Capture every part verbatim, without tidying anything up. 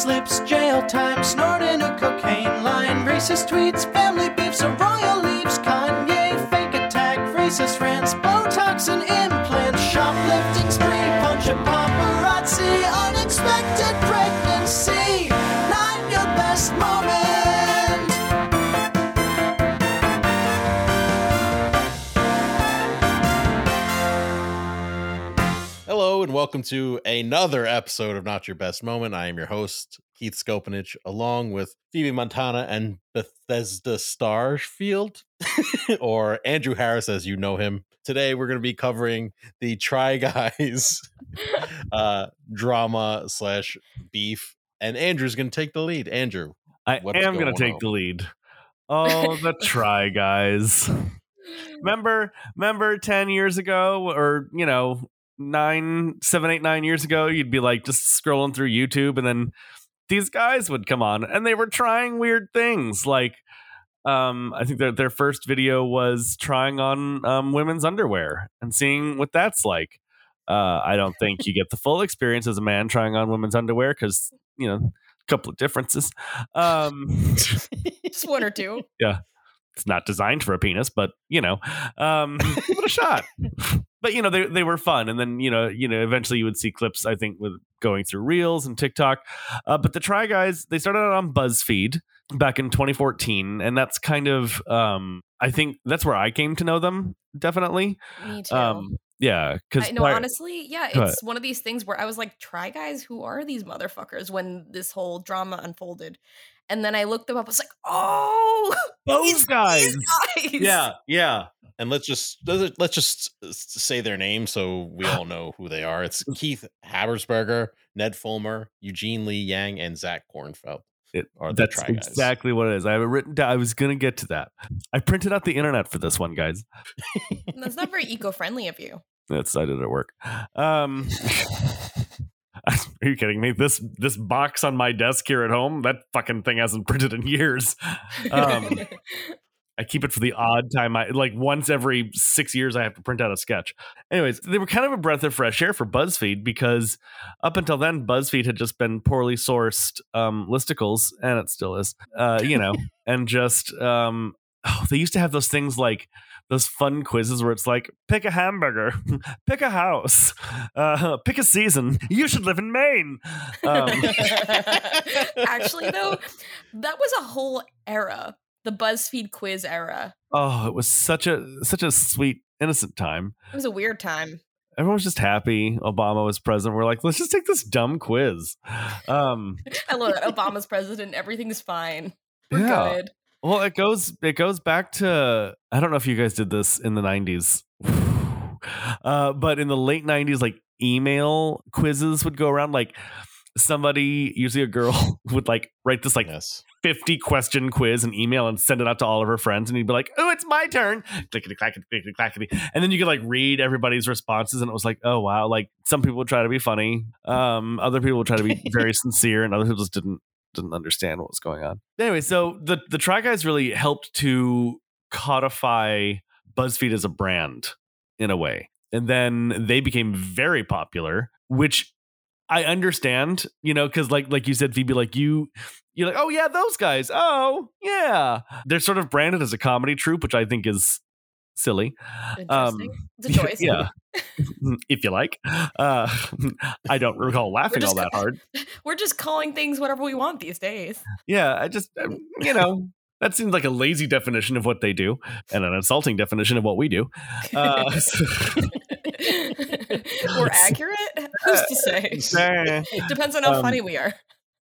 slips, jail time, snorting a cocaine line, racist tweets, family beefs, or royal leaves, Kanye, fake attack, racist rants, Botox and implants, shoplifting spree, punch a paparazzi, unexpected pregnancy, not your best moment. Hello and welcome to another episode of Not Your Best Moment. I am your host, Keith Skopenich, along with Phoebe Montana and Bethesda Starfield, or Andrew Harris as you know him. Today we're going to be covering the Try Guys uh, drama slash beef, and Andrew's going to take the lead. Andrew, I am going to take on? the lead. Oh, the Try Guys. Remember, remember ten years ago, or, you know, nine seven eight nine years ago, you'd be like just scrolling through YouTube and then these guys would come on and they were trying weird things, like um I think their their first video was trying on um women's underwear and seeing what that's like. uh I don't think you get the full experience as a man trying on women's underwear because, you know, a couple of differences, um just one or two. Yeah, it's not designed for a penis, but, you know, um give it a shot. But, you know, they they were fun. And then, you know, you know, eventually you would see clips, I think, with going through Reels and TikTok. Uh, but the Try Guys, they started out on BuzzFeed back in twenty fourteen. And that's kind of, um, I think that's where I came to know them. Definitely. Me too. Um, yeah. Because no, honestly, yeah, it's one of these things where I was like, Try Guys, who are these motherfuckers, when this whole drama unfolded? And then I looked them up. I was like, oh, those guys. guys. Yeah. Yeah. And let's just let's just say their names so we all know who they are. It's Keith Habersberger, Ned Fulmer, Eugene Lee Yang, and Zach Kornfeld. It, are that's the Try Guys. Exactly what it is. I have it written down. I was going to get to that. I printed out the internet for this one, guys. That's not very eco-friendly of you. That's I did it at work. Um, are you kidding me? This this box on my desk here at home, that fucking thing hasn't printed in years. Um I keep it for the odd time. I like once every six years I have to print out a sketch. Anyways, they were kind of a breath of fresh air for BuzzFeed because up until then, BuzzFeed had just been poorly sourced um, listicles, and it still is, uh, you know, and just um, oh, they used to have those things like those fun quizzes where it's like, pick a hamburger, pick a house, uh, pick a season. You should live in Maine. Um, Actually, though, that was a whole era. The BuzzFeed quiz era. Oh, it was such a such a sweet, innocent time. It was a weird time. Everyone was just happy. Obama was president. We're like, let's just take this dumb quiz. Um, I love that. Obama's president. Everything's fine. We're yeah. good. Well, it goes it goes back to, I don't know if you guys did this in the nineties, uh, but in the late nineties, like email quizzes would go around. Like somebody, usually a girl, would like write this like. Yes. fifty question quiz and email and send it out to all of her friends, and you'd be like, oh, it's my turn, clickety clackety clickety clackety, and then you could like read everybody's responses, and it was like, oh wow, like some people would try to be funny, um other people would try to be very sincere, and other people just didn't didn't understand what was going on. Anyway, so the the Try Guys really helped to codify BuzzFeed as a brand in a way, and then they became very popular, which I understand, you know, because like like you said, Phoebe, like you, you're like, oh, yeah, those guys. Oh, yeah. They're sort of branded as a comedy troupe, which I think is silly. Interesting. Um, it's a choice. Yeah. If you like. Uh, I don't recall laughing all that ca- hard. We're just calling things whatever we want these days. Yeah, I just, you know, that seems like a lazy definition of what they do and an insulting definition of what we do. Uh, so- More accurate? Who's to say? Depends on how um, funny we are.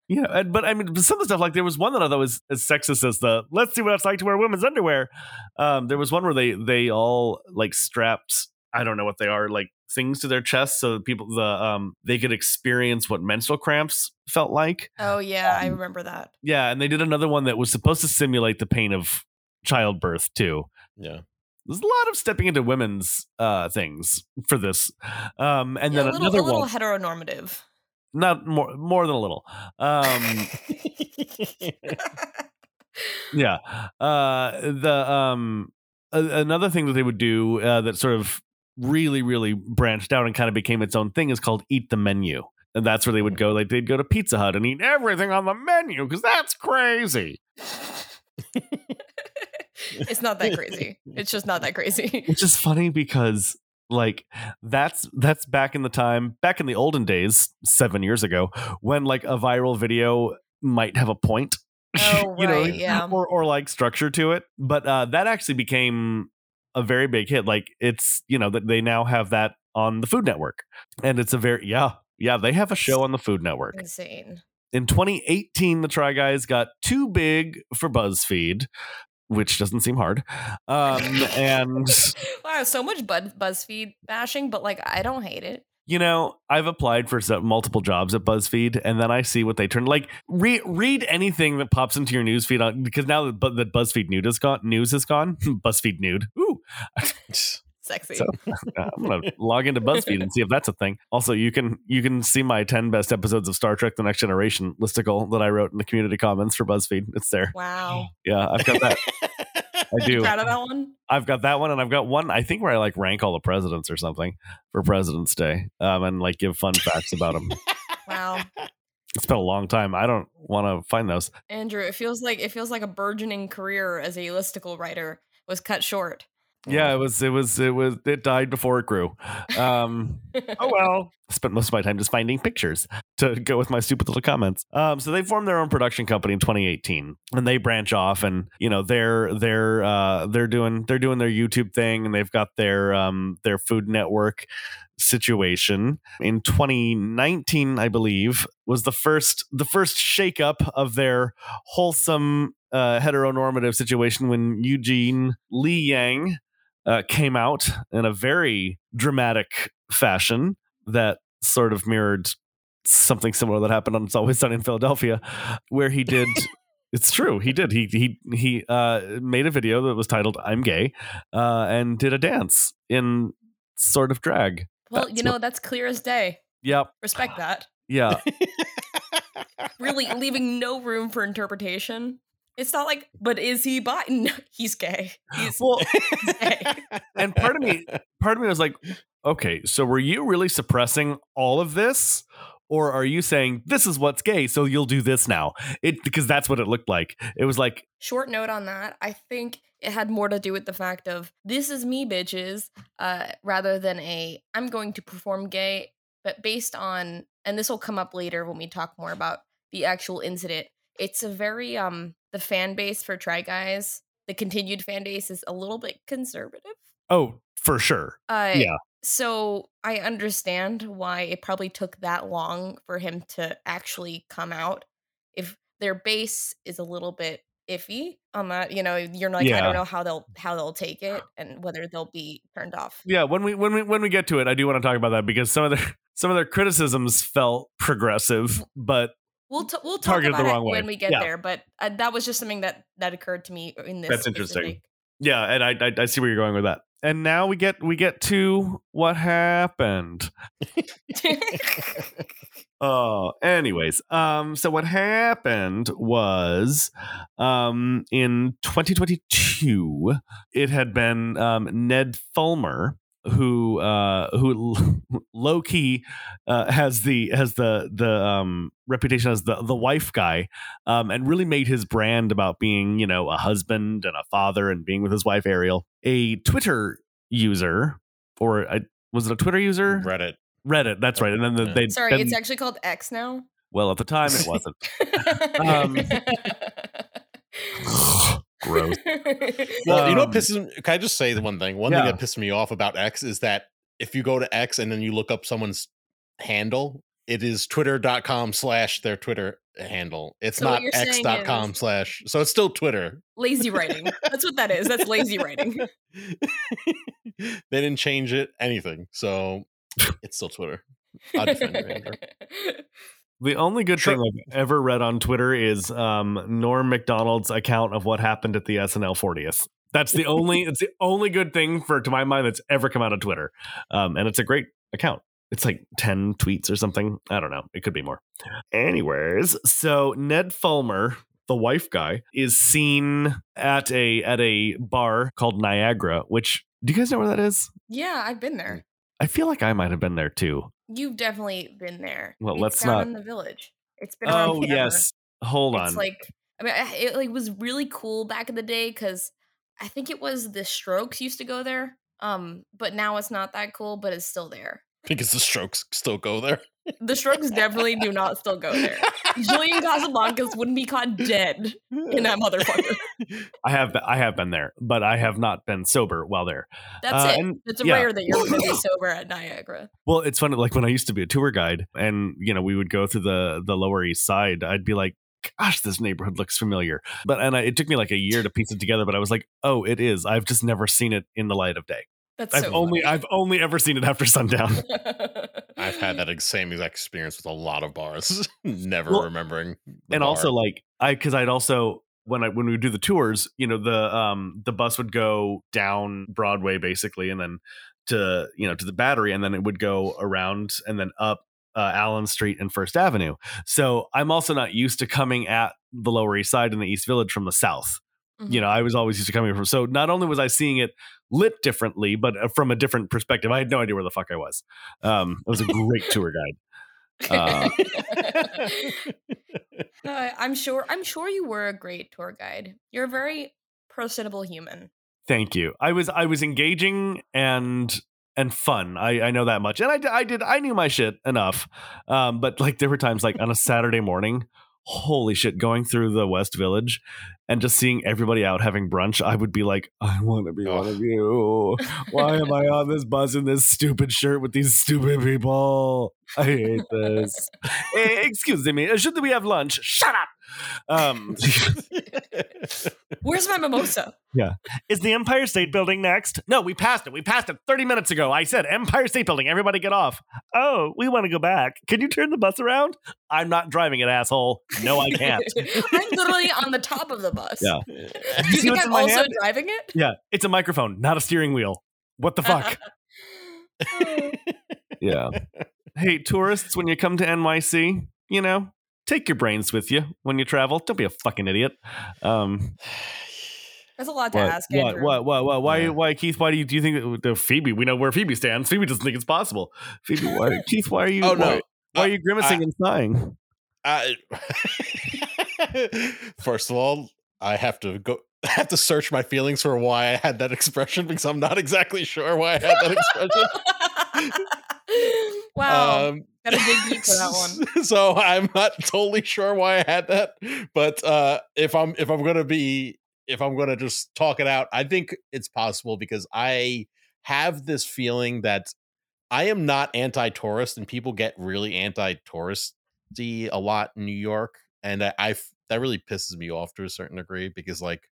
Yeah, but I mean, some of the stuff, like there was one that I thought was as sexist as the let's see what it's like to wear women's underwear. Um, there was one where they they all like strapped, I don't know what they are, like things to their chest so people the um they could experience what menstrual cramps felt like. Oh yeah, um, I remember that. Yeah, and they did another one that was supposed to simulate the pain of childbirth too. Yeah. There's a lot of stepping into women's uh, things for this. Um, and yeah, then a little, another one. A little heteronormative. Not more, more than a little. Um, yeah. Uh, the um, a, another thing that they would do uh, that sort of really, really branched out and kind of became its own thing is called Eat the Menu. And that's where they would go. Like, they'd go to Pizza Hut and eat everything on the menu because that's crazy. It's not that crazy. It's just not that crazy. It's just funny because, like, that's that's back in the time, back in the olden days, seven years ago, when, like, a viral video might have a point. Oh, right, you know, yeah. Or, or, like, structure to it. But uh, that actually became a very big hit. Like, it's, you know, that they now have that on the Food Network. And it's a very, yeah, yeah, they have a show on the Food Network. Insane. In twenty eighteen, the Try Guys got too big for BuzzFeed, which doesn't seem hard. Um, and wow, so much Buzz- BuzzFeed bashing, but like, I don't hate it. You know, I've applied for multiple jobs at BuzzFeed, and then I see what they turn like. Re- read anything that pops into your newsfeed on, because now that, that BuzzFeed nude is gone, news is gone. BuzzFeed nude, ooh, sexy. So, I'm gonna log into BuzzFeed and see if that's a thing. Also, you can you can see my ten best episodes of Star Trek: The Next Generation listicle that I wrote in the community commons for BuzzFeed. It's there. Wow. Yeah, I've got that. I do. You proud of that one? I've got that one, and I've got one I think where I like rank all the presidents or something for President's Day, um, and like give fun facts about them. Wow, it's been a long time. I don't want to find those. Andrew, it feels like it feels like a burgeoning career as a listicle writer was cut short. Yeah, it was. It was. It was. It died before it grew. Um, oh well. I spent most of my time just finding pictures to go with my stupid little comments. Um, so they formed their own production company in twenty eighteen, and they branch off, and you know they're they're uh, they're doing they're doing their YouTube thing, and they've got their um, their Food Network situation. In twenty nineteen, I believe, was the first the first shakeup of their wholesome uh, heteronormative situation when Eugene Lee Yang Uh, came out in a very dramatic fashion that sort of mirrored something similar that happened on It's Always Sunny in Philadelphia, where he did. It's true. He did. He he he uh, made a video that was titled "I'm Gay" uh, and did a dance in sort of drag. Well, that's you know, what, that's clear as day. Yep. Respect that. Yeah. Really leaving no room for interpretation. It's not like, but is he bi? No, he's gay. He's, well, he's gay. And part of me, part of me was like, okay, so were you really suppressing all of this, or are you saying this is what's gay, so you'll do this now? It because that's what it looked like. It was like short note on that. I think it had more to do with the fact of this is me, bitches, uh, rather than a I'm going to perform gay, but based on, and this will come up later when we talk more about the actual incident. It's a very um. The fan base for Try Guys, the continued fan base is a little bit conservative. Oh, for sure. Uh, yeah. So I understand why it probably took that long for him to actually come out. If their base is a little bit iffy on that, you know, you're like, yeah. I don't know how they'll how they'll take it and whether they'll be turned off. Yeah. When we when we when we get to it, I do want to talk about that because some of their some of their criticisms felt progressive, but. We'll t- we'll talk Targeted about it way. when we get yeah. there, but uh, that was just something that, that occurred to me in this. That's interesting. Specific. Yeah, and I, I I see where you're going with that. And now we get we get to what happened. Oh, anyways, um, so what happened was, um, in twenty twenty-two, it had been um Ned Fulmer. Who, uh, who low key uh, has the has the the um, reputation as the the wife guy, um, and really made his brand about being, you know, a husband and a father and being with his wife Ariel. A Twitter user, or a, was it a Twitter user? Reddit, Reddit. That's right. And then the, they sorry, then, it's actually called X now. Well, at the time it wasn't. um, Gross. Well, um, you know what pisses me? Can I just say the one thing? One yeah. thing that pissed me off about X is that if you go to X and then you look up someone's handle, it is twitter.com slash their Twitter handle. It's so not x.com slash. So it's still Twitter. Lazy writing. That's what that is. That's lazy writing. They didn't change it, anything. So it's still Twitter. I'll defend it, Andrew. The only good thing I've ever read on Twitter is um, Norm Macdonald's account of what happened at the S N L fortieth. That's the only it's the only good thing for to my mind that's ever come out of Twitter. Um, and it's a great account. It's like ten tweets or something. I don't know. It could be more. Anyways, so Ned Fulmer, the wife guy, is seen at a at a bar called Niagara, which do you guys know where that is? Yeah, I've been there. I feel like I might have been there, too. You've definitely been there. Well, it's let's down not in the village. It's been. Oh yes, hold on. It's like I mean, it like was really cool back in the day because I think it was the Strokes used to go there. Um, but now it's not that cool, but it's still there. Because the Strokes still go there. The Strokes definitely do not still go there. Julian Casablancas wouldn't be caught dead in that motherfucker. I have been, I have been there, but I have not been sober while there. That's uh, it. And, it's a yeah. rare that you're going to be sober at Niagara. Well, it's funny. Like when I used to be a tour guide, and you know, we would go through the the Lower East Side. I'd be like, "Gosh, this neighborhood looks familiar," but and I, it took me like a year to piece it together. But I was like, "Oh, it is. I've just never seen it in the light of day." That's I've so only funny. I've only ever seen it after sundown. I've had that same exact experience with a lot of bars, never well, remembering. And bar. Also, like I, because I'd also when I when we would do the tours, you know, the um the bus would go down Broadway basically, and then to you know to the Battery, and then it would go around and then up uh, Allen Street and First Avenue. So I'm also not used to coming at the Lower East Side and the East Village from the south. Mm-hmm. You know, I was always used to coming from. So not only was I seeing it lit differently, but from a different perspective, I had no idea where the fuck I was. Um, I was a great tour guide. Uh, uh, I'm sure. I'm sure you were a great tour guide. You're a very personable human. Thank you. I was. I was engaging and and fun. I, I know that much. And I, I did. I knew my shit enough. Um, but like there were times, like on a Saturday morning. Holy shit, going through the West Village and just seeing everybody out having brunch, I would be like, I want to be Ugh. one of you. Why am I on this bus in this stupid shirt with these stupid people? I hate this. Hey, excuse me, should we have lunch? Shut up. Um, Where's my mimosa? Yeah. Is the Empire State Building next? No, we passed it. We passed it thirty minutes ago. I said Empire State Building. Everybody get off. Oh, we want to go back. Can you turn the bus around? I'm not driving it, asshole. No, I can't. I'm literally on the top of the bus. Yeah. Do you, you think I'm also hand? driving it? Yeah. It's a microphone, not a steering wheel. What the fuck? Yeah. Hey, tourists, when you come to N Y C, you know, take your brains with you when you travel. Don't be a fucking idiot. Um, That's a lot to what, ask, Andrew. What, what, what, why, yeah. why, Keith, why do you, do you think that Phoebe, we know where Phoebe stands. Phoebe doesn't think it's possible. Phoebe, why, Keith, why are you, oh, no. why, why are you grimacing I, and sighing? I, first of all, I have to go. I have to search my feelings for why I had that expression because I'm not exactly sure why I had that expression. Wow. Um, Gotta dig deep for that one. So I'm not totally sure why I had that, but uh, if I'm if I'm gonna be if I'm gonna just talk it out, I think it's possible because I have this feeling that I am not anti-tourist, and people get really anti-touristy a lot in New York, and I, I that really pisses me off to a certain degree because like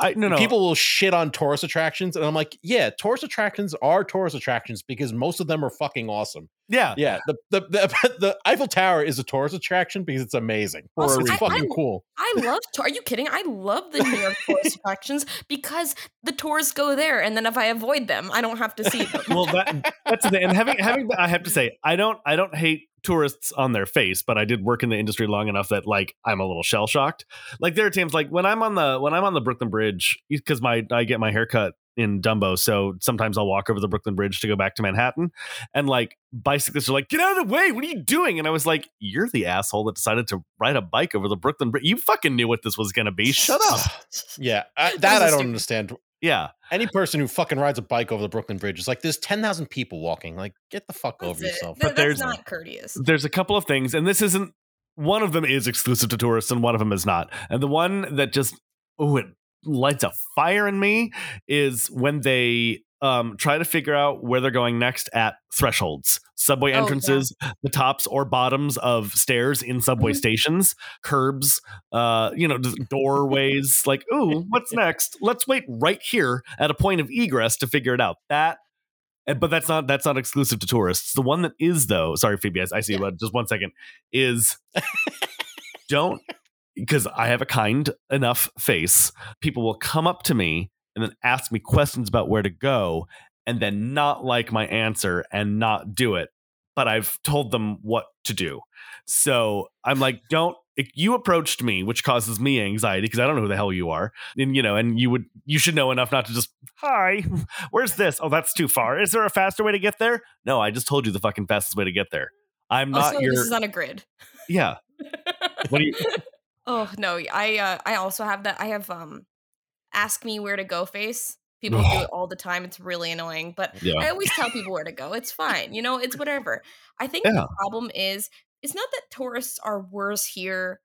I no, no. people will shit on tourist attractions, and I'm like, yeah, tourist attractions are tourist attractions because most of them are fucking awesome. Yeah, yeah. The the the, the Eiffel Tower is a tourist attraction because it's amazing. Also, it's I, fucking I, cool. I love. Are you kidding? I love the New York tourist attractions because the tourists go there, and then if I avoid them, I don't have to see them. Well, that, that's the thing. And having having, I have to say, I don't I don't hate tourists on their face, but I did work in the industry long enough that like I'm a little shell shocked. Like there are times like when I'm on the when I'm on the Brooklyn Bridge because my I get my haircut in Dumbo, so sometimes I'll walk over the Brooklyn Bridge to go back to Manhattan, and like bicyclists are like, "Get out of the way! What are you doing?" And I was like, "You're the asshole that decided to ride a bike over the Brooklyn Bridge. You fucking knew what this was gonna be. Shut up." Yeah, I, that I don't stupid. understand. Yeah, any person who fucking rides a bike over the Brooklyn Bridge is like, there's ten thousand people walking. Like, get the fuck that's over it. yourself. Th- but that's there's not courteous. There's a couple of things, and this isn't. One of them is exclusive to tourists, and one of them is not. And the one that just oh it. lights a fire in me is when they um try to figure out where they're going next at thresholds, subway entrances, oh, yeah. the tops or bottoms of stairs in subway stations, curbs, uh you know, doorways. Like, ooh, what's next? Let's wait right here at a point of egress to figure it out. That but that's not that's not exclusive to tourists. The one that is, though, sorry Phoebe, I, I see yeah. just one second, is don't because I have a kind enough face, people will come up to me and then ask me questions about where to go and then not like my answer and not do it. But I've told them what to do. So I'm like, don't it, you approached me, which causes me anxiety because I don't know who the hell you are. And, you know, and you would you should know enough not to just, hi, where's this? Oh, that's too far. Is there a faster way to get there? No, I just told you the fucking fastest way to get there. I'm not also, your. This is on a grid. Yeah. What do you? Oh, no, I uh, I also have that. I have um, ask me where to go face. People do it all the time. It's really annoying, but yeah. I always tell people where to go. It's fine. You know, it's whatever. I think yeah. the problem is, it's not that tourists are worse here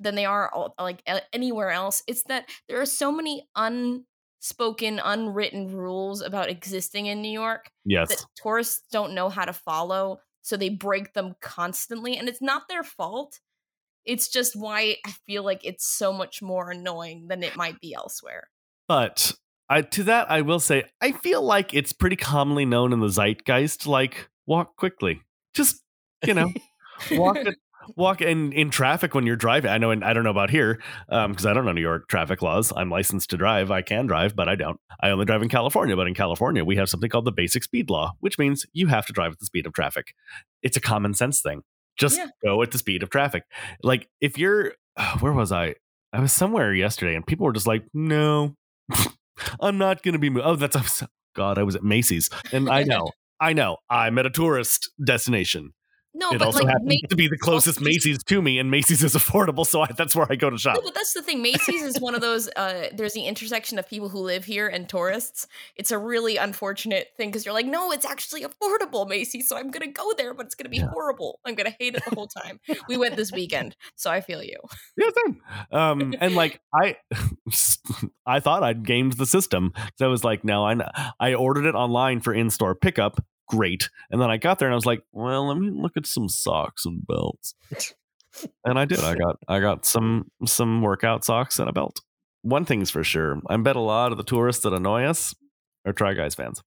than they are all, like anywhere else. It's that there are so many unspoken, unwritten rules about existing in New York yes. that tourists don't know how to follow. So they break them constantly, and it's not their fault. It's just why I feel like it's so much more annoying than it might be elsewhere. But I, to that, I will say, I feel like it's pretty commonly known in the zeitgeist, like, walk quickly. Just, you know, walk it, walk in, in traffic when you're driving. I know, and I don't know about here, because um, I don't know New York traffic laws. I'm licensed to drive. I can drive, but I don't. I only drive in California. But in California, we have something called the basic speed law, which means you have to drive at the speed of traffic. It's a common sense thing. Just yeah. go at the speed of traffic. Like, if you're, where was I? I was somewhere yesterday, and people were just like, no. I'm not going to be moved. Oh, that's oh, God. I was at Macy's, and I know, I know I'm at a tourist destination. No, it but also like, happens Macy's to be the closest Macy's to me, and Macy's is affordable. So I, that's where I go to shop. No, but that's the thing. Macy's is one of those. Uh, there's the intersection of people who live here and tourists. It's a really unfortunate thing because you're like, no, it's actually affordable, Macy's. So I'm going to go there, but it's going to be yeah. horrible. I'm going to hate it the whole time. We went this weekend. So I feel you. Yeah, same. Um, and like I I thought I'd gamed the system. So I was like, no, I I ordered it online for in-store pickup. Great. And then I got there and I was like, well, let me look at some socks and belts. And I did. I got I got some some workout socks and a belt. One thing's for sure. I bet a lot of the tourists that annoy us are Try Guys fans.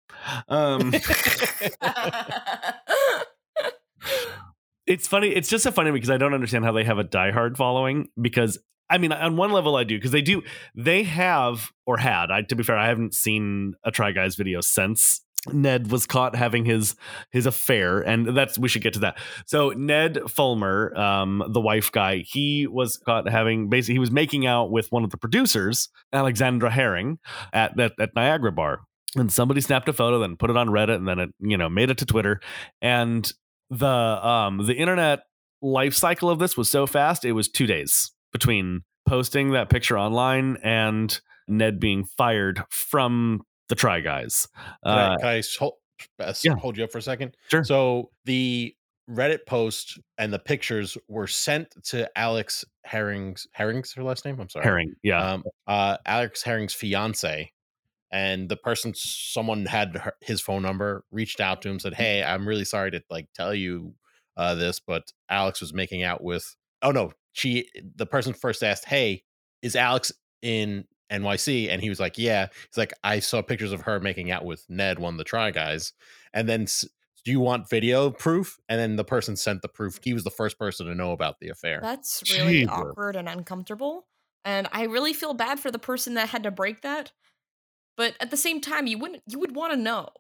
Um, it's funny. It's just so funny because I don't understand how they have a diehard following, because I mean, on one level, I do, because they do. They have or had. I, to be fair, I haven't seen a Try Guys video since Ned was caught having his his affair, and that's we should get to that. So Ned Fulmer, um, the wife guy, he was caught having basically he was making out with one of the producers, Alexandra Herring, at at, at Niagara Bar, and somebody snapped a photo, then put it on Reddit, and then it you know made it to Twitter, and the um the internet life cycle of this was so fast it was two days between posting that picture online and Ned being fired from the Try Guys. Uh, can I, can I hold, yeah. hold you up for a second? Sure. So the Reddit post and the pictures were sent to Alex Herring's Herring's her last name. I'm sorry. Herring. Yeah. Um, uh, Alex Herring's fiance, and the person, someone had her, his phone number, reached out to him, said, "Hey, I'm really sorry to like tell you uh, this, but Alex was making out with." Oh no, she. The person first asked, "Hey, is Alex in N Y C and he was like, yeah. He's like, I saw pictures of her making out with Ned, one of the Try Guys. And then, do you want video proof? And then the person sent the proof. He was the first person to know about the affair. That's really Jeez. awkward and uncomfortable. And I really feel bad for the person that had to break that. But at the same time, you wouldn't, you would want to know.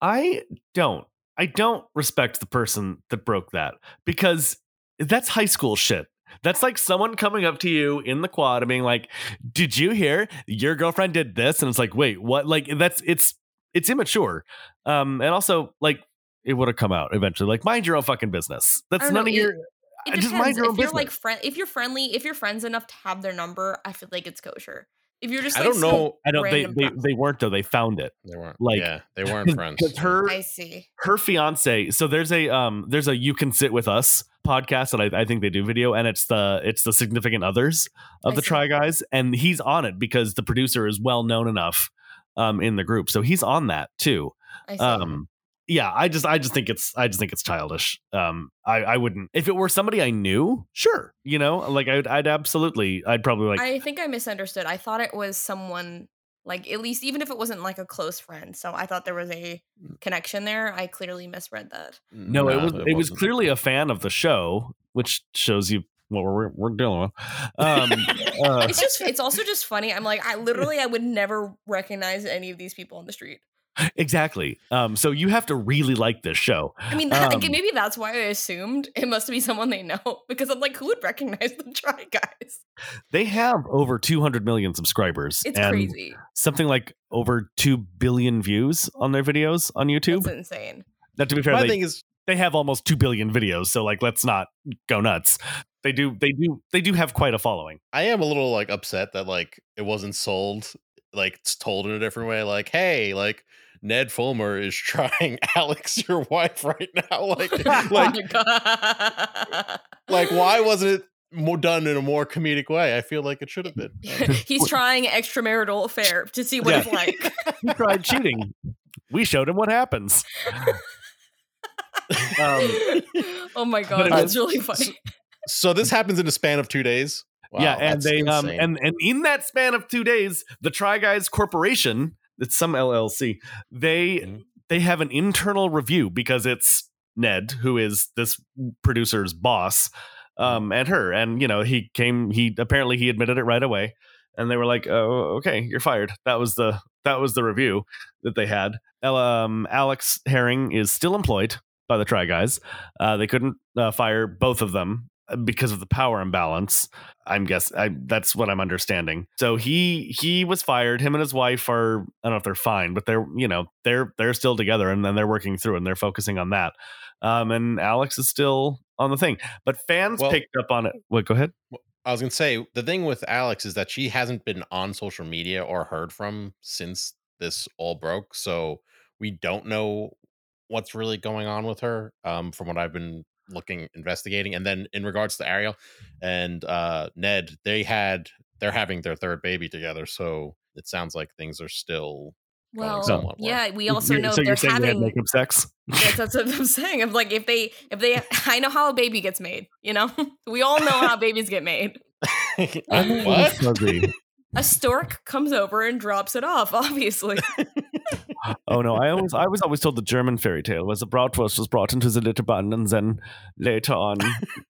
I don't, I don't respect the person that broke that, because that's high school shit. That's like someone coming up to you in the quad and being like, did you hear your girlfriend did this? And it's like, wait, what? Like, that's it's it's immature. Um, and also, like, it would have come out eventually. Like, mind your own fucking business. That's none know, of it, your it just mind your if own you're business. Like friend, if you're friendly, if you're friends enough to have their number, I feel like it's kosher. If you're just like, I don't know. I don't they, they they weren't though. They found it. They weren't like yeah, they weren't friends. Her, I see. Her fiance. So there's a um there's a You Can Sit With Us podcast that I, I think they do video, and it's the it's the significant others of I the see. Try Guys, and he's on it because the producer is well known enough um in the group. So he's on that too. I see. Um yeah, I just I just think it's I just think it's childish. Um I, I wouldn't, if it were somebody I knew, sure. You know, like I'd I'd absolutely I'd probably like I think I misunderstood. I thought it was someone like, at least even if it wasn't like a close friend. So I thought there was a connection there. I clearly misread that. No, no it was it, it was clearly a fan of the show, which shows you what we're we're dealing with. Um, uh, it's just it's also just funny. I'm like, I literally I would never recognize any of these people on the street. Exactly. Um, so you have to really like this show. I mean, that, um, maybe that's why I assumed it must be someone they know, because I'm like, who would recognize the Try Guys? They have over two hundred million subscribers. It's and crazy. Something like over two billion views on their videos on YouTube. That's insane. Now, to be fair, My they, thing is- they have almost two billion videos. So like, let's not go nuts. They do. They do. They do have quite a following. I am a little like upset that like it wasn't sold, like it's told in a different way. Like, hey, like Ned Fulmer is trying Alex, your wife, right now. Like, like, like, why wasn't it more done in a more comedic way? I feel like it should have been. He's trying extramarital affair to see what yeah. it's like. He tried cheating. We showed him what happens. um, oh my god, that's really funny. So, So this happens in a span of two days. Wow, yeah, and they um, and and in that span of two days, the Try Guys Corporation, it's some L L C, they mm-hmm. they have an internal review because it's Ned, who is this producer's boss, um, and her, and you know he came, he apparently he admitted it right away, and they were like, oh, okay, you're fired. That was the that was the review that they had. Um, Alex Herring is still employed by the Try Guys. Uh, they couldn't uh, fire both of them because of the power imbalance. I'm guess I, that's what I'm understanding. So he he was fired. Him and his wife are, I don't know if they're fine, but they're, you know, they're they're still together, and then they're working through and they're focusing on that. Um, and Alex is still on the thing, but fans well, picked up on it. Wait, go ahead. I was going to say the thing with Alex is that she hasn't been on social media or heard from since this all broke. So we don't know what's really going on with her. Um, from what I've been looking investigating, and then in regards to Ariel and uh Ned, they had they're having their third baby together, so it sounds like things are still well going yeah we also know so they're having they sex. Yes, that's what I'm saying. I'm like, if they if they I know how a baby gets made, you know. We all know how babies get made. What? A stork comes over and drops it off, obviously. Oh no, I always I was always told the German fairy tale was a bratwurst was brought into the little bun, and then later on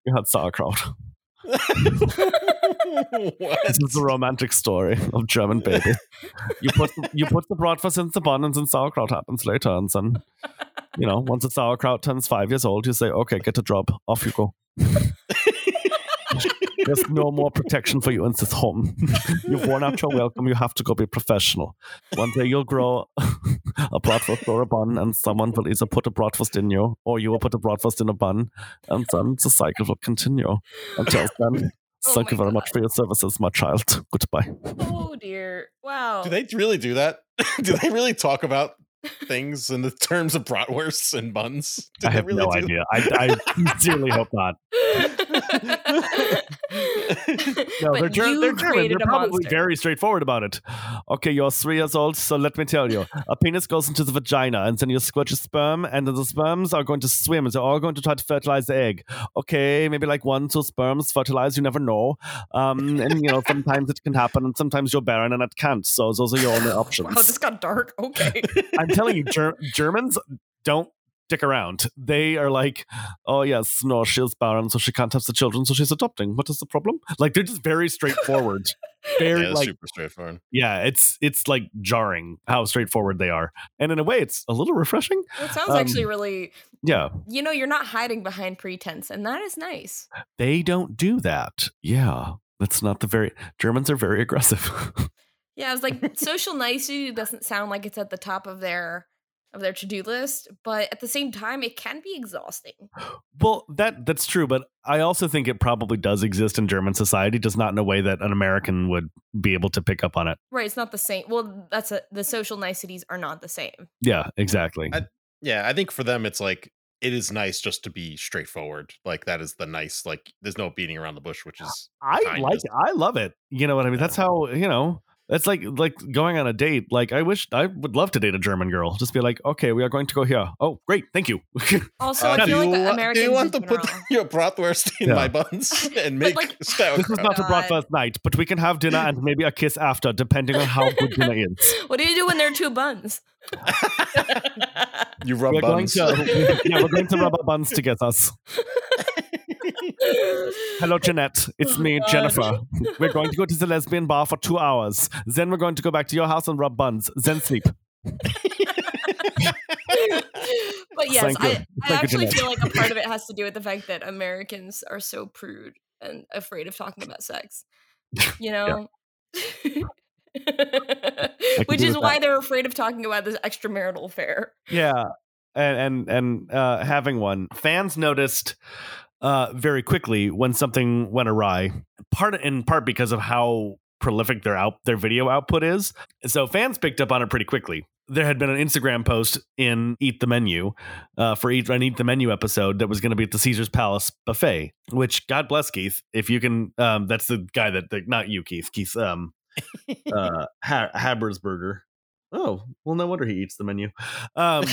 you had sauerkraut. This is a romantic story of German baby. You put the, you put the bratwurst in the bun, and then sauerkraut happens later, and then, you know, once the sauerkraut turns five years old, you say, okay, get a job, off you go. There's no more protection for you in this home. You've worn out your welcome. You have to go be professional. One day you'll grow a bratwurst or a bun, and someone will either put a bratwurst in you, or you will put a bratwurst in a bun, and then the cycle will continue. Until then, oh thank you very God. much for your services, my child. Goodbye. Oh dear! Wow. Do they really do that? Do they really talk about things in the terms of bratwursts and buns? Did I have really no idea. I, I sincerely hope not. No, they're, German, they're, German. They're probably monster. Very straightforward about it. Okay, you're three years old, so let me tell you. A penis goes into the vagina, and then you squirt your sperm, and then the sperms are going to swim, and they're all going to try to fertilize the egg. Okay, maybe like one, two sperms fertilize, you never know. Um, and, you know, sometimes it can happen, and sometimes you're barren, and it can't. So those are your only options. Wow, this got dark. Okay. I'm telling you, Ger- Germans don't stick around. They are like, oh yes, no, she's barren, so she can't have the children, so she's adopting. What is the problem? Like, they're just very straightforward. Very yeah, like super straightforward. Yeah, it's it's like jarring how straightforward they are, and in a way, it's a little refreshing. Well, it sounds um, actually really. Yeah. You know, you're not hiding behind pretense, and that is nice. They don't do that. Yeah, that's not the very Germans are very aggressive. Yeah, I was like, social nicety doesn't sound like it's at the top of their. of their to-do list, but at the same time it can be exhausting. Well, that that's true, but I also think it probably does exist in German society, just not in a way that an American would be able to pick up on it. Right, it's not the same. Well, that's a, the social niceties are not the same. Yeah, exactly. I, yeah, I think for them it's like it is nice just to be straightforward. Like that is the nice, like there's no beating around the bush, which is I kindness. Like it. I love it. You know what I mean? That's how, you know, it's like like going on a date. Like I wish I would love to date a German girl. Just be like, okay, we are going to go here. Oh, great, thank you. Also, uh, I feel like the Americans. Do you want to put your bratwurst in yeah. my buns and make like, sauerkraut? This is not God. a bratwurst night, but we can have dinner and maybe a kiss after, depending on how good dinner is. What do you do when there are two buns? You rub we're buns. Going to, yeah, we're going to rub our buns together. Hello, Jeanette. It's oh, me, God. Jennifer. We're going to go to the lesbian bar for two hours. Then we're going to go back to your house and rub buns. Then sleep. But yes, I, I actually feel like a part of it has to do with the fact that Americans are so prude and afraid of talking about sex, you know? Yeah. Which is why that. They're afraid of talking about this extramarital affair. Yeah. And and, and uh, having one. Fans noticed uh, very quickly when something went awry, part in part because of how prolific their out their video output is. So fans picked up on it pretty quickly. There had been an Instagram post in Eat the Menu uh, for Eat, an Eat the Menu episode that was going to be at the Caesar's Palace buffet, which, God bless Keith, if you can, um, that's the guy that, that not you, Keith, Keith um, uh, ha- Habersberger. Oh, well, no wonder he eats the menu. Um,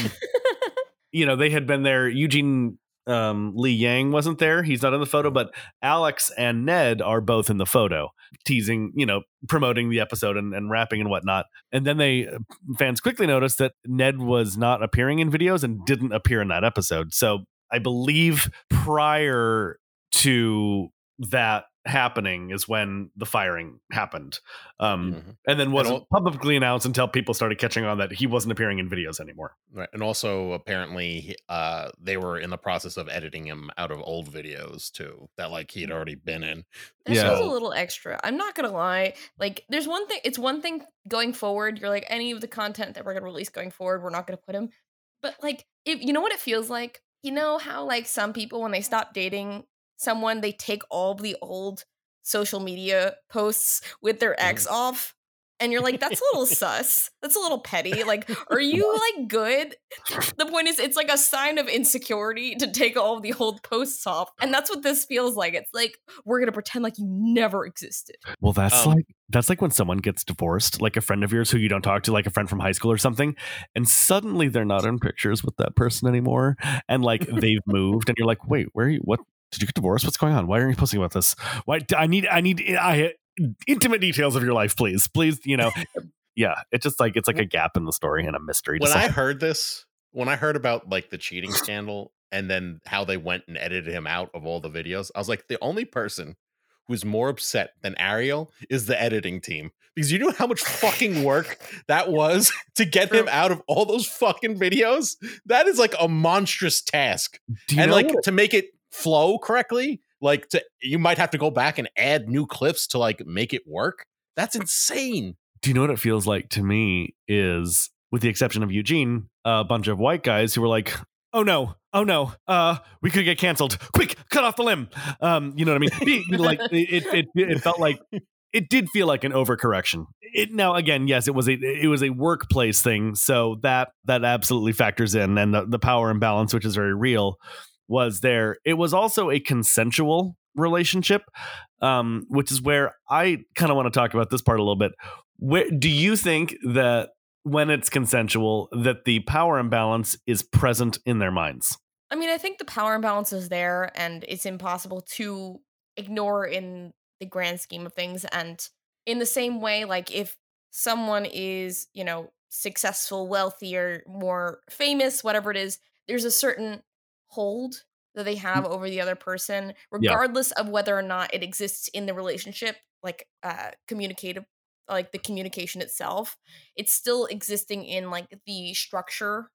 you know, they had been there. Eugene um, Lee Yang wasn't there. He's not in the photo, but Alex and Ned are both in the photo, teasing, you know, promoting the episode and, and rapping and whatnot. And then they fans quickly noticed that Ned was not appearing in videos and didn't appear in that episode. So I believe prior to that happening is when the firing happened. Um, mm-hmm. And then wasn't al- publicly announced until people started catching on that he wasn't appearing in videos anymore. Right. And also apparently uh, they were in the process of editing him out of old videos too, that like he had already been in. This yeah. was a little extra. I'm not going to lie. Like there's one thing, it's one thing going forward. You're like, any of the content that we're going to release going forward, we're not going to put him. But like, if, you know what it feels like? You know how like some people, when they stop dating someone, they take all the old social media posts with their ex off, and you're like, that's a little sus. That's a little petty. Like, are you like good? The point is, it's like a sign of insecurity to take all the old posts off, and that's what this feels like. It's like we're gonna pretend like you never existed. Well, that's um, like that's like when someone gets divorced, like a friend of yours who you don't talk to, like a friend from high school or something, and suddenly they're not in pictures with that person anymore, and like they've moved, and you're like, wait, where are you? What? Did you get divorced? What's going on? Why aren't you posting about this? Why I need I need I intimate details of your life, please, please. You know, yeah. It's just like it's like a gap in the story and a mystery. When I heard this, when I heard about like the cheating scandal and then how they went and edited him out of all the videos, I was like, the only person who's more upset than Ariel is the editing team, because you know how much fucking work that was to get him out of all those fucking videos. That is like a monstrous task, and like what? To make it flow correctly, like to you might have to go back and add new clips to like make it work. That's insane. Do you know what it feels like to me is, with the exception of Eugene, a bunch of white guys who were like, oh no, oh no, uh we could get canceled, quick, cut off the limb. Um you know what I mean? Like it, it it felt like it did feel like an overcorrection. It now again, yes, it was a it was a workplace thing, so that that absolutely factors in, and the, the power imbalance, which is very real, was there. It was also a consensual relationship, um, which is where I kind of want to talk about this part a little bit. Where do you think that when it's consensual, that the power imbalance is present in their minds? I mean, I think the power imbalance is there, and it's impossible to ignore in the grand scheme of things. And in the same way, like if someone is, you know, successful, wealthier, more famous, whatever it is, there's a certain hold that they have over the other person, regardless yeah. of whether or not it exists in the relationship, like uh communicative, like the communication itself, it's still existing in like the structure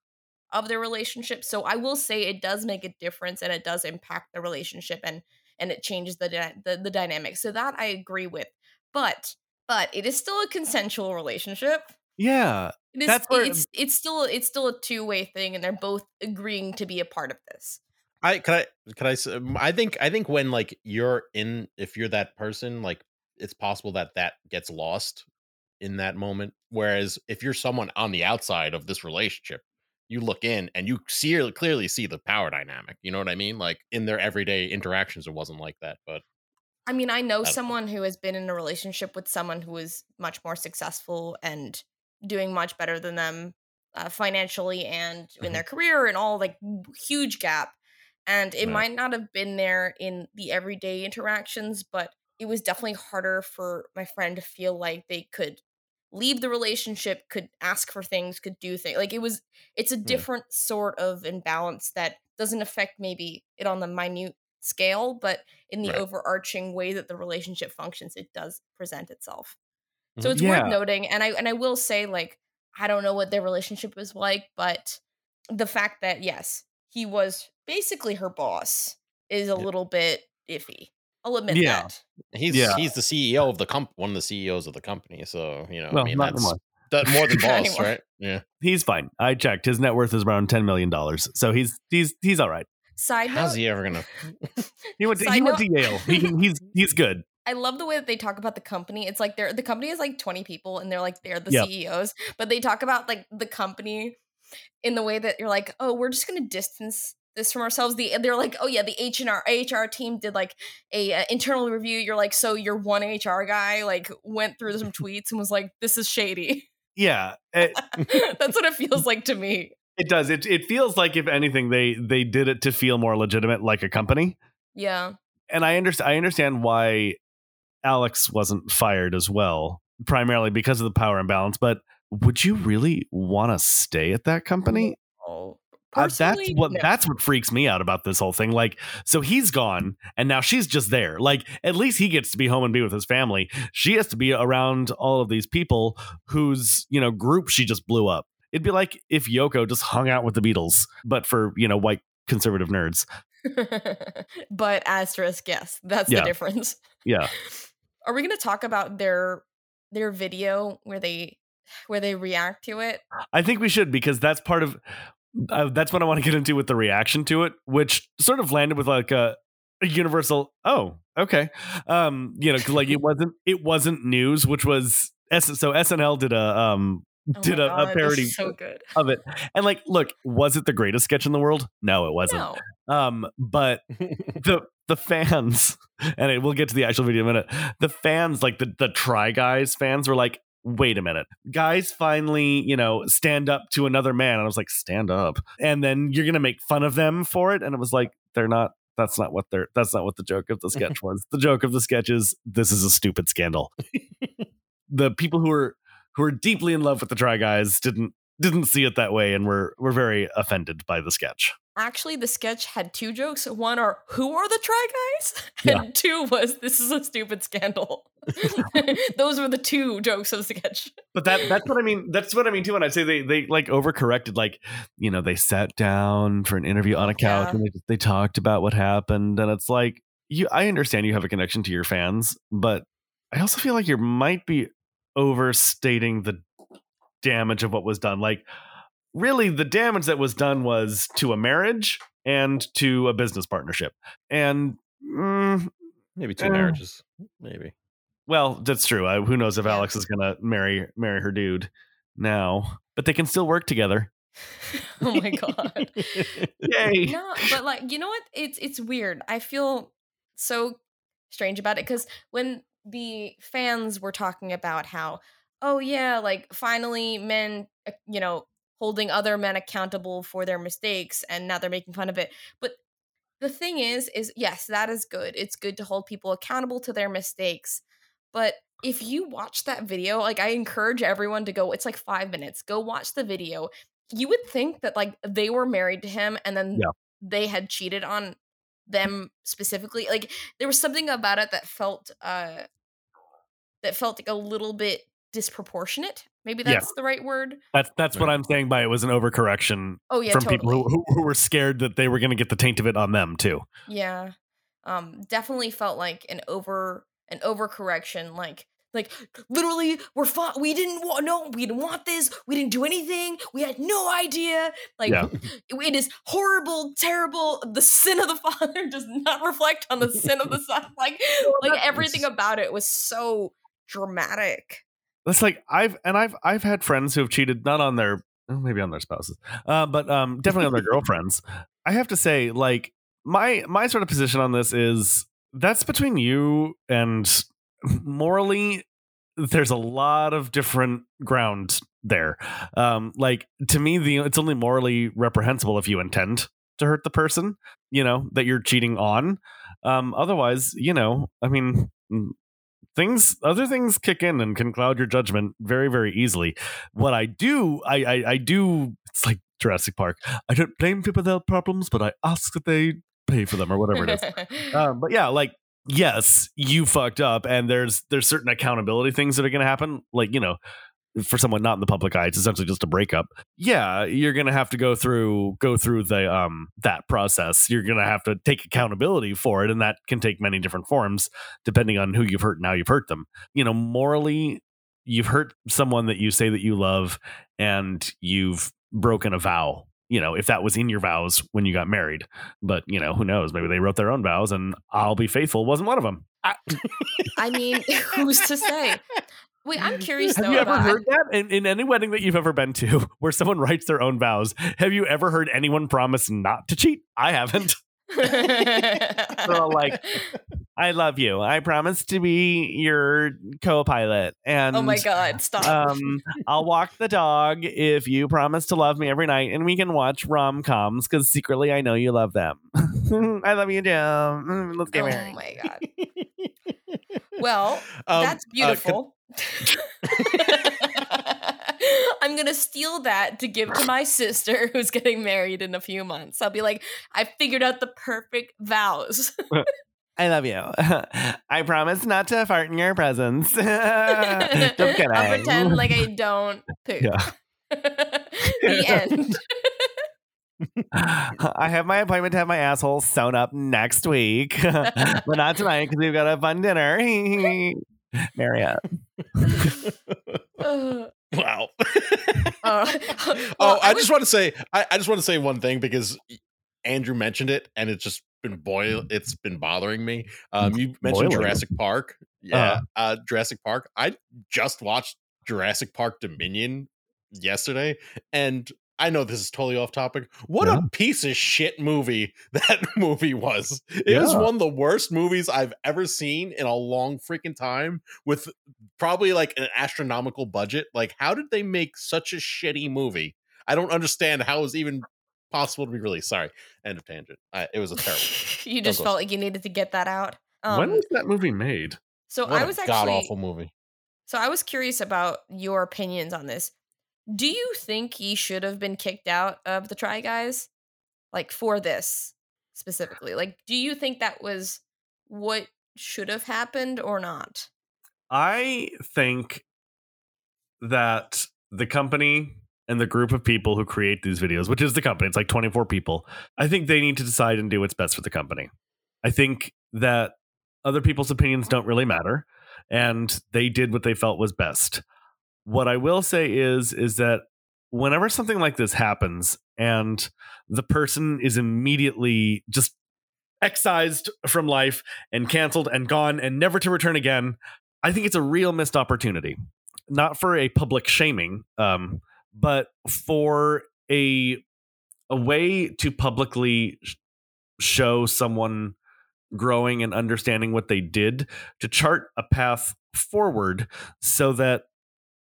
of their relationship. So I will say it does make a difference, and it does impact the relationship, and and it changes the di- the, the dynamic. So that I agree with, but but it is still a consensual relationship. Yeah. It is, That's where, it's it's still it's still a two-way thing, and they're both agreeing to be a part of this. I can I can I I think I think when like you're in, if you're that person, like it's possible that that gets lost in that moment. Whereas if you're someone on the outside of this relationship, you look in and you see clearly see the power dynamic. You know what I mean? Like in their everyday interactions, it wasn't like that, but. I mean, I know someone who has been in a relationship with someone who is much more successful and doing much better than them uh, financially and in mm-hmm. their career and all, like huge gap. And it right. might not have been there in the everyday interactions, but it was definitely harder for my friend to feel like they could leave the relationship, could ask for things, could do things. Like it was, it's a different mm. sort of imbalance that doesn't affect maybe it on the minute scale, but in the right. overarching way that the relationship functions, it does present itself. So it's yeah. worth noting. And I and I will say, like, I don't know what their relationship was like, but the fact that, yes, he was basically her boss is a yeah. little bit iffy. I'll admit yeah. that. He's yeah. he's the C E O of the comp, one of the C E Os of the company. So, you know, well, I mean, not that's that more than boss, right? Yeah. He's fine. I checked. His net worth is around ten million dollars. So he's he's he's all right. Side note. How's he ever going to? He went to, he went to Yale. He, he's he's good. I love the way that they talk about the company. It's like they're the company is like twenty people and they're like they're the yep. C E Os, but they talk about like the company in the way that you're like, oh, we're just going to distance this from ourselves. The they're like, oh yeah, the H R team did like a uh, internal review. You're like, so your one H R guy like went through some tweets and was like, this is shady. Yeah, it, that's what it feels like to me. It does. It it feels like if anything, they they did it to feel more legitimate, like a company. Yeah, and I understand. I understand why Alex wasn't fired as well, primarily because of the power imbalance. But would you really want to stay at that company? Oh. Uh, that's what no. that's what freaks me out about this whole thing. Like, so he's gone and now she's just there. Like, at least he gets to be home and be with his family. She has to be around all of these people whose, you know, group she just blew up. It'd be like if Yoko just hung out with the Beatles, but for, you know, white conservative nerds. But asterisk, yes, that's yeah. the difference. Yeah. Are we going to talk about their their video where they where they react to it? I think we should, because that's part of. Uh, that's what I want to get into with the reaction to it, which sort of landed with like a, a universal. Oh, OK. Um, you know, like it wasn't it wasn't news, which was S- so S N L did a um oh did a, God, a parody so good. Of it. And like, look, was it the greatest sketch in the world? No, it wasn't. No. Um, but the the fans, and it, we'll get to the actual video in a minute. The fans, like the the Try Guys fans, were like, wait a minute, guys finally, you know, stand up to another man. And I was like, stand up. And then you're going to make fun of them for it. And it was like, they're not, that's not what they're, that's not what the joke of the sketch was. The joke of the sketch is this is a stupid scandal. The people who are, who are deeply in love with the Try Guys didn't, didn't see it that way. And were, were very offended by the sketch. Actually, the sketch had two jokes. One are, who are the Try Guys? And yeah. two was, this is a stupid scandal. Those were the two jokes of the sketch. But that that's what I mean. That's what I mean, too. When I say they, they like overcorrected, like, you know, they sat down for an interview on a couch yeah. and they, they talked about what happened. And it's like, you. I understand you have a connection to your fans, but I also feel like you might be overstating the damage of what was done. Like, really, the damage that was done was to a marriage and to a business partnership, and mm, maybe two uh, marriages. Maybe. Well, that's true. I, who knows if Alex is gonna marry marry her dude now? But they can still work together. Oh my God! Yay! No, but like, you know what? It's it's weird. I feel so strange about it because when the fans were talking about how, oh yeah, like finally men, you know, holding other men accountable for their mistakes, and now they're making fun of it. But the thing is, is yes, that is good. It's good to hold people accountable to their mistakes. But if you watch that video, like I encourage everyone to go, it's like five minutes, go watch the video. You would think that like they were married to him and then yeah. they had cheated on them specifically. Like there was something about it that felt, uh, that felt like a little bit disproportionate. Maybe that's yeah. the right word. That's that's right. What I'm saying by it was an overcorrection oh, yeah, from totally. people who, who, who were scared that they were going to get the taint of it on them too. Yeah, um, definitely felt like an over an overcorrection. Like like literally, we're fought. We didn't want no. We didn't want this. We didn't do anything. We had no idea. Like yeah. it is horrible, terrible. The sin of the father does not reflect on the sin of the son. Like like everything about it was so dramatic. That's like I've and I've I've had friends who have cheated not on their maybe on their spouses, uh, but um, definitely on their girlfriends. I have to say, like my my sort of position on this is that's between you and morally, there's a lot of different ground there. Um, like to me, the it's only morally reprehensible if you intend to hurt the person, you know, that you're cheating on. Um, otherwise, you know, I mean. Things, other things kick in and can cloud your judgment very, very easily. What I do, I, I, I do. It's like Jurassic Park. I don't blame people for their problems, but I ask that they pay for them or whatever it is. um, but yeah, like yes, you fucked up, and there's there's certain accountability things that are going to happen. Like you know, for someone not in the public eye, it's essentially just a breakup. Yeah, you're going to have to go through go through the um that process. You're going to have to take accountability for it, and that can take many different forms depending on who you've hurt and how you've hurt them. You know, morally, you've hurt someone that you say that you love, and you've broken a vow. You know, if that was in your vows when you got married. But, you know, who knows? Maybe they wrote their own vows, and I'll be faithful wasn't one of them. I, I mean, who's to say? Wait, I'm curious, though. Have you ever about... heard that? In, in any wedding that you've ever been to where someone writes their own vows, have you ever heard anyone promise not to cheat? I haven't. So, like, I love you. I promise to be your co-pilot. And, oh, my God. Stop. Um, I'll walk the dog if you promise to love me every night. And we can watch rom-coms because secretly I know you love them. I love you, Jim. Let's get married. Oh, my God. Well, um, that's beautiful. Uh, could- I'm going to steal that to give to my sister who's getting married in a few months. I'll be like, I figured out the perfect vows. I love you. I promise not to fart in your presence. Don't get I'll I. pretend like I don't poop. Yeah. The end. I have my appointment to have my asshole sewn up next week. But not tonight because we've got a fun dinner. Marriott. Wow. uh, well, oh, I, I just was... want to say, I, I just want to say one thing because Andrew mentioned it, and it's just been boil. It's been bothering me. Um, you mentioned Boiling. Jurassic Park. Yeah, uh, uh, Jurassic Park. I just watched Jurassic Park Dominion yesterday, and I know this is totally off topic. What yeah. a piece of shit movie that movie was. It yeah. was one of the worst movies I've ever seen in a long freaking time, with probably like an astronomical budget. Like, how did they make such a shitty movie? I don't understand how it was even possible to be released. Sorry. End of tangent. I, it was a terrible movie. You just felt like you needed to get that out. Um, when was that movie made? So what I was a actually god-awful movie. So I was curious about your opinions on this. Do you think he should have been kicked out of the Try Guys? Like, for this specifically? Like, do you think that was what should have happened or not? I think that the company and the group of people who create these videos, which is the company, it's like twenty-four people, I think they need to decide and do what's best for the company. I think that other people's opinions don't really matter, and they did what they felt was best. What I will say is, is that whenever something like this happens and the person is immediately just excised from life and canceled and gone and never to return again, I think it's a real missed opportunity. Not for a public shaming, um, but for a a way to publicly show someone growing and understanding what they did, to chart a path forward so that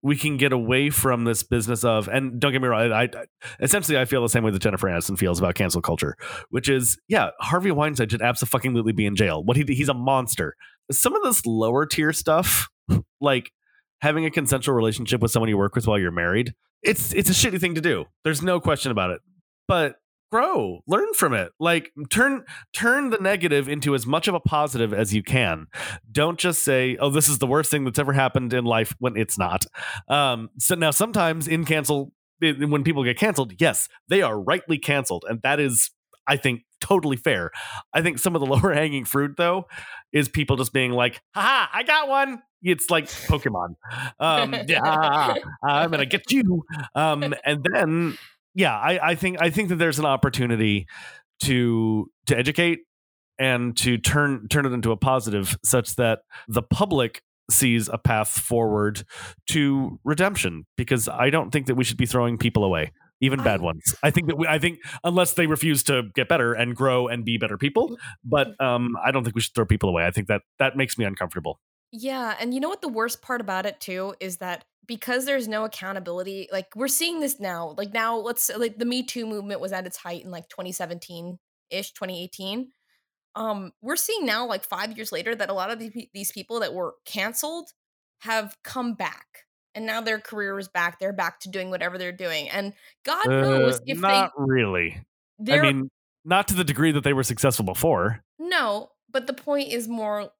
we can get away from this business of, and don't get me wrong, I, I essentially I feel the same way that Jennifer Aniston feels about cancel culture, which is, yeah, Harvey Weinstein should abso-fucking-lutely be in jail. What he he's a monster. Some of this lower tier stuff, like having a consensual relationship with someone you work with while you're married, it's it's a shitty thing to do. There's no question about it. But grow, learn from it. Like turn turn the negative into as much of a positive as you can. Don't just say, oh, this is the worst thing that's ever happened in life, when it's not. Um, so now sometimes in cancel, when people get canceled, yes, they are rightly canceled. And that is, I think, totally fair. I think some of the lower hanging fruit, though, is people just being like, haha, I got one. It's like Pokemon. Um, yeah, I'm going to get you. Um, and then Yeah, I, I think I think that there's an opportunity to to educate and to turn turn it into a positive, such that the public sees a path forward to redemption. Because I don't think that we should be throwing people away, even bad I, ones. I think that we, I think unless they refuse to get better and grow and be better people, but um, I don't think we should throw people away. I think that that makes me uncomfortable. Yeah, and you know what the worst part about it too is that, because there's no accountability, like we're seeing this now, like now let's like the Me Too movement was at its height in like twenty seventeen ish, twenty eighteen. Um, we're seeing now, like five years later, that a lot of the, these people that were canceled have come back, and now their career is back. They're back to doing whatever they're doing. And God uh, knows if not they, really, I mean, not to the degree that they were successful before. No, but the point is more,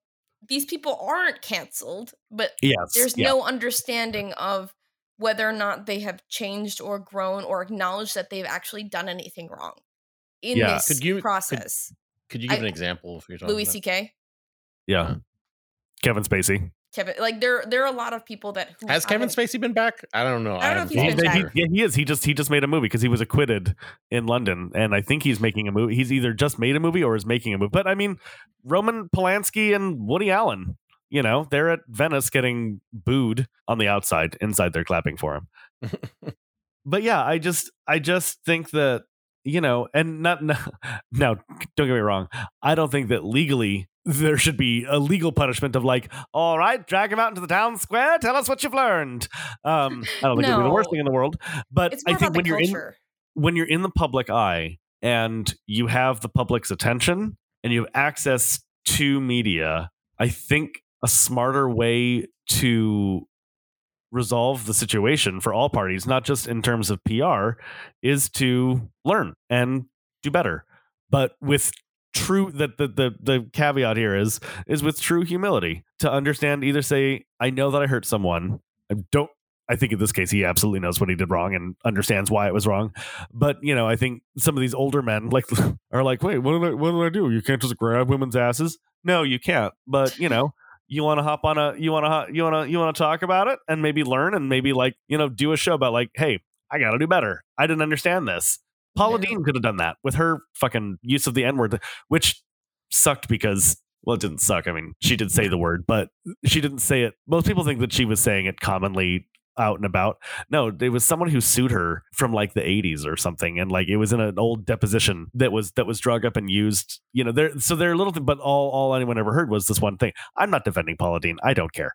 these people aren't canceled, but yes, there's yeah. no understanding of whether or not they have changed or grown or acknowledged that they've actually done anything wrong in yeah. this could you, process. Could, could you give I, an example? If you're talking Louis C K. Yeah. Kevin Spacey. Kevin, like there, there are a lot of people that who has Kevin Spacey been back. I don't know. I don't know if he's been back. He, yeah, he is. He just he just made a movie because he was acquitted in London, and I think he's making a movie. He's either just made a movie or is making a movie. But I mean, Roman Polanski and Woody Allen, you know, they're at Venice getting booed on the outside. Inside, they're clapping for him. But yeah, I just I just think that, you know, and not no, now, don't get me wrong. I don't think that legally there should be a legal punishment of like, all right, drag him out into the town square. Tell us what you've learned. Um, I don't think no. it'd be the worst thing in the world, but I think when culture. you're in when you're in the public eye and you have the public's attention and you have access to media, I think a smarter way to resolve the situation for all parties, not just in terms of P R, is to learn and do better. But with true that the, the the caveat here is is with true humility to understand, either say, I know that I hurt someone. I don't I think in this case he absolutely knows what he did wrong and understands why it was wrong. But you know, I think some of these older men like are like, wait, what did I what did I do? You can't just grab women's asses. No, you can't. But you know, you want to hop on a you want to you want to you want to talk about it and maybe learn and maybe like, you know, do a show about like, hey, I got to do better. I didn't understand this. Paula yeah. Dean could have done that with her fucking use of the N-word, which sucked because, well, it didn't suck. I mean, she did say the word, but she didn't say it. Most people think that she was saying it commonly out and about. No, it was someone who sued her from like the eighties or something. And like, it was in an old deposition that was that was drug up and used, you know, there. So they're a little thing, but all, all anyone ever heard was this one thing. I'm not defending Paula Dean. I don't care.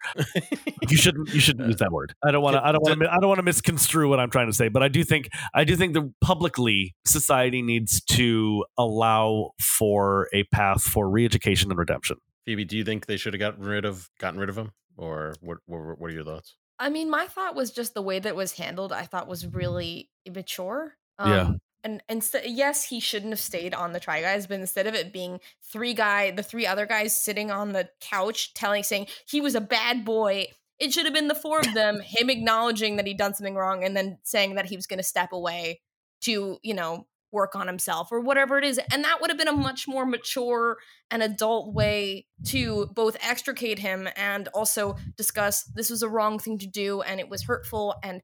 You shouldn't, you shouldn't use that word. I don't want to, I don't want to, I don't want to misconstrue what I'm trying to say, but I do think, I do think the publicly society needs to allow for a path for re-education and redemption. Phoebe, do you think they should have gotten rid of, gotten rid of him? Or what, what, what are your thoughts? I mean, my thought was just the way that was handled, I thought was really immature. Um, yeah. And, and st- yes, he shouldn't have stayed on the Try Guys, but instead of it being three guy, the three other guys sitting on the couch telling, saying he was a bad boy, it should have been the four of them, him acknowledging that he'd done something wrong and then saying that he was going to step away to, you know, work on himself or whatever it is. And that would have been a much more mature and adult way to both extricate him and also discuss this was a wrong thing to do and it was hurtful and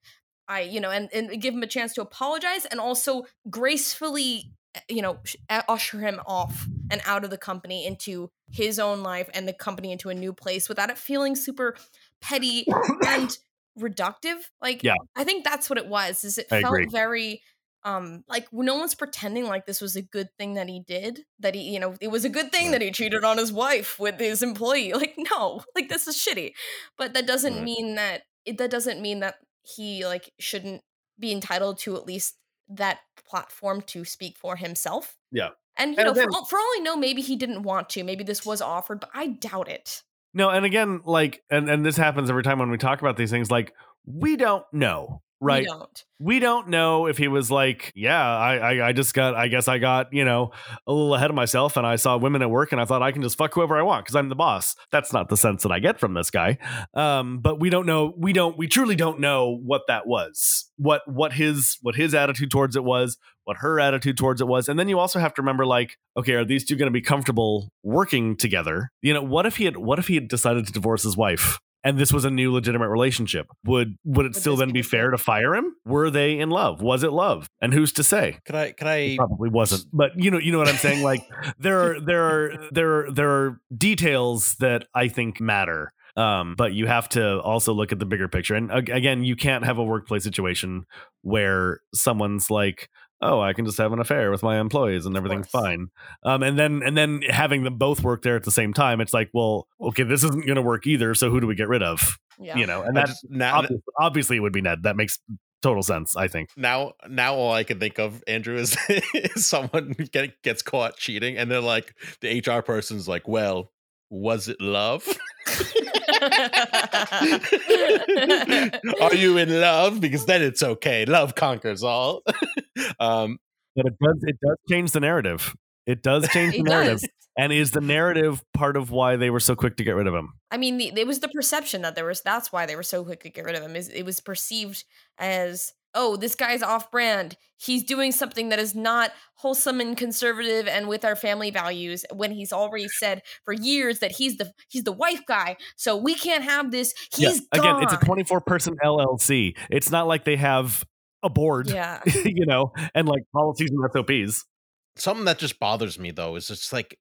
I, you know, and, and give him a chance to apologize and also gracefully, you know, usher him off and out of the company into his own life and the company into a new place without it feeling super petty and reductive. Like, yeah. I think that's what it was, is it I felt agree. very... Um, like no one's pretending like this was a good thing that he did, that he, you know, it was a good thing that he cheated on his wife with his employee. Like, no, like this is shitty, but that doesn't mm-hmm. mean that it, that doesn't mean that he like shouldn't be entitled to at least that platform to speak for himself. Yeah. And, you and know, then- for, all, for all I know, maybe he didn't want to, maybe this was offered, but I doubt it. No. And again, like, and, and this happens every time when we talk about these things, like we don't know. Right. We don't. we don't know if he was like, yeah, I, I I just got I guess I got, you know, a little ahead of myself and I saw women at work and I thought I can just fuck whoever I want because I'm the boss. That's not the sense that I get from this guy. Um, but we don't know. We don't we truly don't know what that was, what what his what his attitude towards it was, what her attitude towards it was. And then you also have to remember, like, OK, are these two going to be comfortable working together? You know, what if he had what if he had decided to divorce his wife? And this was a new legitimate relationship. Would would it would still then be fair to fire him? Were they in love? Was it love? And who's to say? Could I? Could I? It probably wasn't. But you know, you know what I'm saying. Like there are there are there are, there are details that I think matter. Um, but you have to also look at the bigger picture. And again, you can't have a workplace situation where someone's like, oh, I can just have an affair with my employees and everything's fine. Um, and then and then having them both work there at the same time, it's like, well, okay, this isn't going to work either. So who do we get rid of? Yeah. You know, and that obviously, obviously it would be Ned. That makes total sense, I think. Now, now all I can think of, Andrew, is, is someone get, gets caught cheating and they're like, the H R person's like, well, was it love? Are you in love? Because then it's okay. Love conquers all. um, but it does it does change the narrative. It does change the narrative. Does. And is the narrative part of why they were so quick to get rid of him? I mean, the, it was the perception that there was, that's why they were so quick to get rid of him. Is it was perceived as, oh, this guy's off brand. He's doing something that is not wholesome and conservative and with our family values, when he's already said for years that he's the he's the wife guy. So we can't have this. He's yeah. Again, it's a twenty-four person L L C. It's not like they have a board, yeah. you know, and like policies and S O Ps. Something that just bothers me, though, is it's like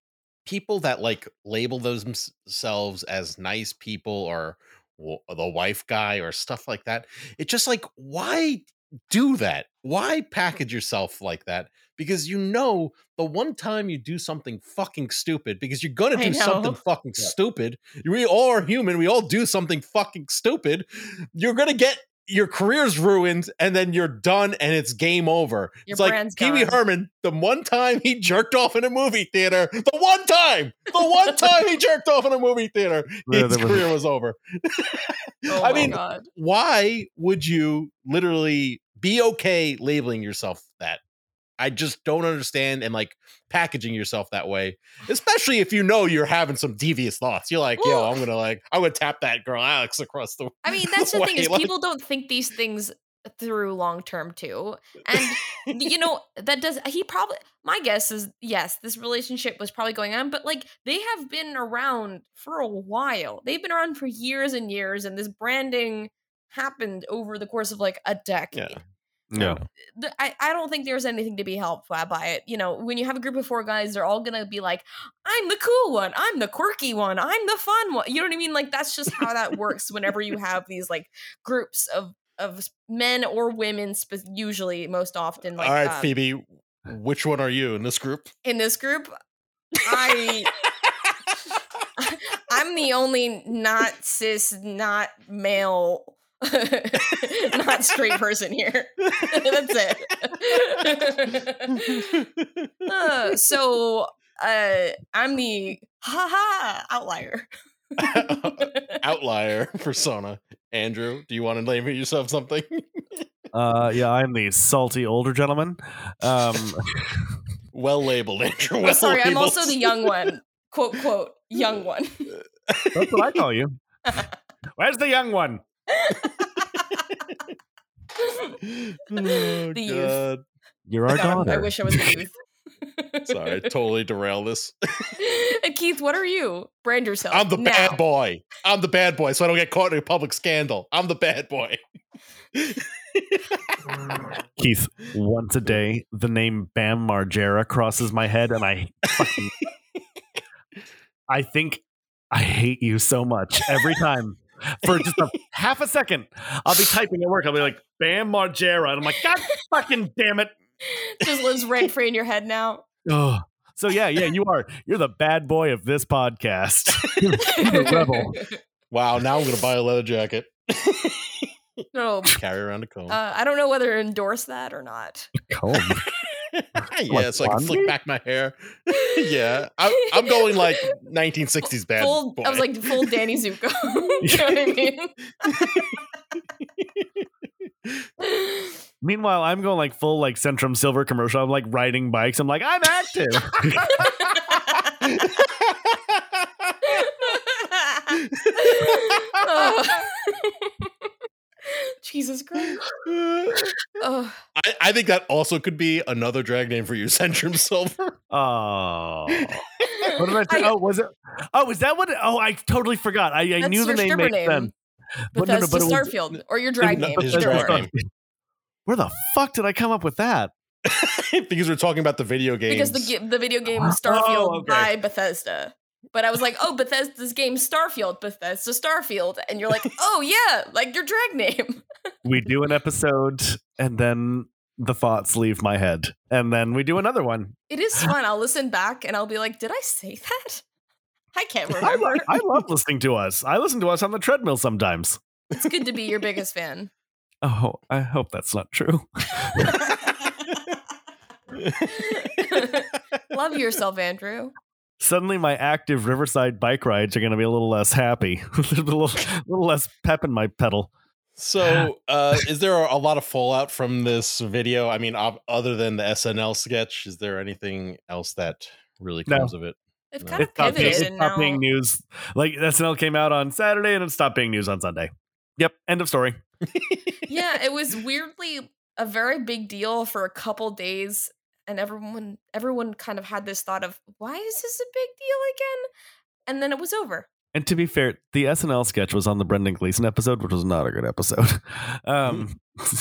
people that like label those themselves as nice people or the wife guy or stuff like that. It's just like, why do that? Why package yourself like that? Because, you know, the one time you do something fucking stupid, because you're going to do something fucking yeah. stupid. We all are human. We all do something fucking stupid. You're going to get your career's ruined, and then you're done, and it's game over. Your it's like Pee Wee Herman, the one time he jerked off in a movie theater, the one time, the one time he jerked off in a movie theater, his career was over. Oh I mean, God. Why would you literally be okay labeling yourself that? I just don't understand, and like packaging yourself that way, especially if you know you're having some devious thoughts. You're like, well, yo, I'm gonna like, I would tap that girl Alex across the. I mean, that's the, the thing is, like, people don't think these things through long term too, and you know that does. He probably, my guess is, yes, this relationship was probably going on, but like they have been around for a while. They've been around for years and years, and this branding happened over the course of like a decade. Yeah. No, I, I don't think there's anything to be helped by, by it. You know, when you have a group of four guys, they're all going to be like, I'm the cool one. I'm the quirky one. I'm the fun one. You know what I mean? Like, that's just how that works whenever you have these like groups of, of men or women, spe- usually most often. Like, all right, um, Phoebe, which one are you in this group? In this group, I... I'm the only not cis, not male not straight person here. That's it. uh, so uh, I'm the ha ha outlier. Outlier persona. Andrew, do you want to name yourself something? uh, yeah, I'm the salty older gentleman. Um, well labeled, Andrew. Well Sorry, labeled. I'm also the young one. Quote, quote, young one. That's what I call you. Where's the young one? Oh, the God. Youth. You're our God, daughter. I wish I was the youth. Sorry, I totally derailed this. And Keith, what are you? Brand yourself. I'm the now. bad boy. I'm the bad boy, so I don't get caught in a public scandal. I'm the bad boy. Keith, once a day, the name Bam Margera crosses my head, and I fucking, I think I hate you so much every time. For just a half a second, I'll be typing at work. I'll be like, Bam Margera. And I'm like, God fucking damn it. Just lives rent free in your head now. Oh, so yeah, yeah, you are. You're the bad boy of this podcast. You're the rebel. Wow, now I'm going to buy a leather jacket. No. Carry around a comb. Uh, I don't know whether to endorse that or not. A comb? Yeah, like, so I can flick back my hair. Yeah, I'm, I'm going like nineteen sixties bad full, boy. I was like full Danny Zuko. You know what I mean? Meanwhile, I'm going like full like Centrum Silver commercial. I'm like riding bikes. I'm like, I'm active. Oh. Jesus Christ. Oh. I, I think that also could be another drag name for you, Centrum Silver. Oh. What did I say? I, oh, was it? Oh, is that what? Oh, I totally forgot. I, I knew the name made sense. Bethesda, but no, no, but Starfield was, or your drag name. Drag name. Where the fuck did I come up with that? Because we're talking about the video game. Because the the video game Starfield oh, okay. by Bethesda. But I was like, oh, Bethesda's game Starfield, Bethesda Starfield. And you're like, oh, yeah, like your drag name. We do an episode and then the thoughts leave my head. And then we do another one. It is fun. I'll listen back and I'll be like, did I say that? I can't remember. I, I love listening to us. I listen to us on the treadmill sometimes. It's good to be your biggest fan. Oh, I hope that's not true. Love yourself, Andrew. Suddenly my active Riverside bike rides are going to be a little less happy, a little, little less pep in my pedal. So uh, is there a lot of fallout from this video? I mean, ob- other than the S N L sketch, is there anything else that really comes no. of it? They've no. kind of pivoted. It stopped, it stopped being news. Like S N L came out on Saturday and it stopped being news on Sunday. Yep. End of story. Yeah, it was weirdly a very big deal for a couple days. And everyone everyone kind of had this thought of, why is this a big deal again? And then it was over. And to be fair, the S N L sketch was on the Brendan Gleeson episode, which was not a good episode. Um,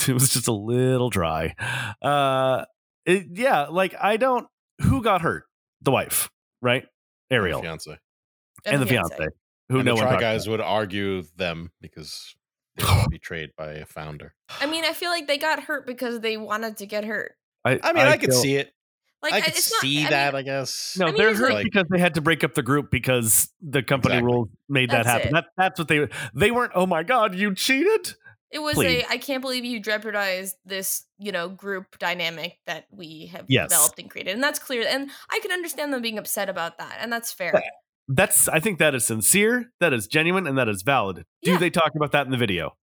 it was just a little dry. Uh, it, yeah, like I don't. Who got hurt? The wife, right? Ariel, the fiance, and, and the fiance. fiance. Who and no the Try one Guys about. Would argue them because they were betrayed by a founder. I mean, I feel like they got hurt because they wanted to get hurt. I, I mean, I, I could feel- see it. Like, I could see not, I that, mean, I guess. No, I mean, they're hurt like, because they had to break up the group because the company exactly. rules made that's that happen. That, that's what they they weren't. Oh, my God, you cheated. It was Please. a I can't believe you jeopardized this, you know, group dynamic that we have yes. developed and created. And that's clear. And I can understand them being upset about that. And that's fair. That's I think that is sincere. That is genuine. And that is valid. Do yeah. they talk about that in the video?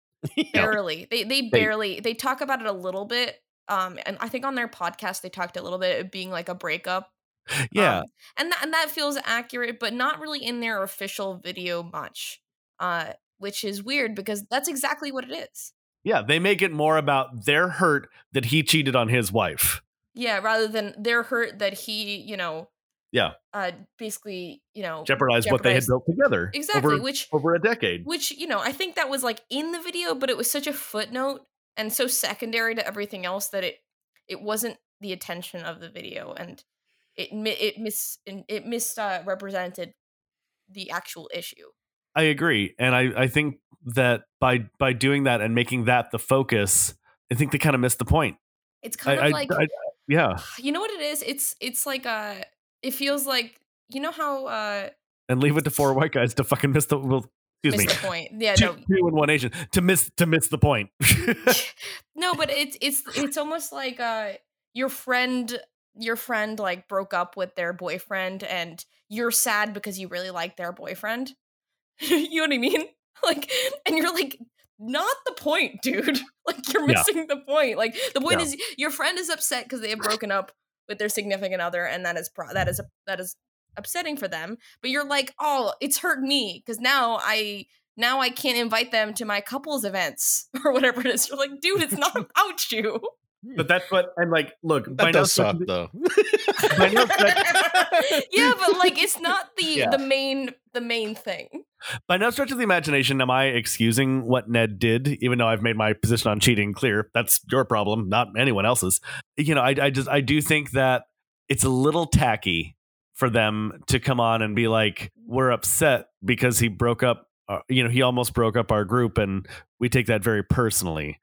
Barely. They, they barely. They talk about it a little bit. Um, and I think on their podcast, they talked a little bit of being like a breakup. Yeah. Um, and, th- and that feels accurate, but not really in their official video much, uh, which is weird because that's exactly what it is. Yeah. They make it more about their hurt that he cheated on his wife. Yeah. Rather than their hurt that he, you know. Yeah. Uh, basically, you know, jeopardized, jeopardized what they had built together. Exactly. Over, which over a decade, which, you know, I think that was like in the video, but it was such a footnote. And so secondary to everything else that it it wasn't the attention of the video, and it it mis it misrepresented the actual issue. I agree, and I, I think that by by doing that and making that the focus, I think they kind of missed the point. It's kind I, of like I, I, yeah, you know what it is. It's it's like uh it feels like you know how uh and leave it to four white guys to fucking miss the. Well, Excuse miss me. The point. Yeah, two, no. two and one Asian to miss to miss the point. No, but it's it's it's almost like uh your friend your friend like broke up with their boyfriend and you're sad because you really like their boyfriend. You know what I mean? Like, and you're like, not the point, dude. Like, you're missing yeah. the point. Like, the point yeah. is your friend is upset because they have broken up with their significant other, and that is pro- that is a, that is. upsetting for them, but you're like, oh, it's hurt me because now I now I can't invite them to my couples events or whatever it is. You're like, dude, it's not about you. But that's what I'm like. Look, that by does no suck, though. By no stretch- yeah, but like, it's not the yeah. the main the main thing. By no stretch of the imagination am I excusing what Ned did, even though I've made my position on cheating clear. That's your problem, not anyone else's. You know, I I just I do think that it's a little tacky for them to come on and be like, we're upset because he broke up, our, you know, he almost broke up our group and we take that very personally.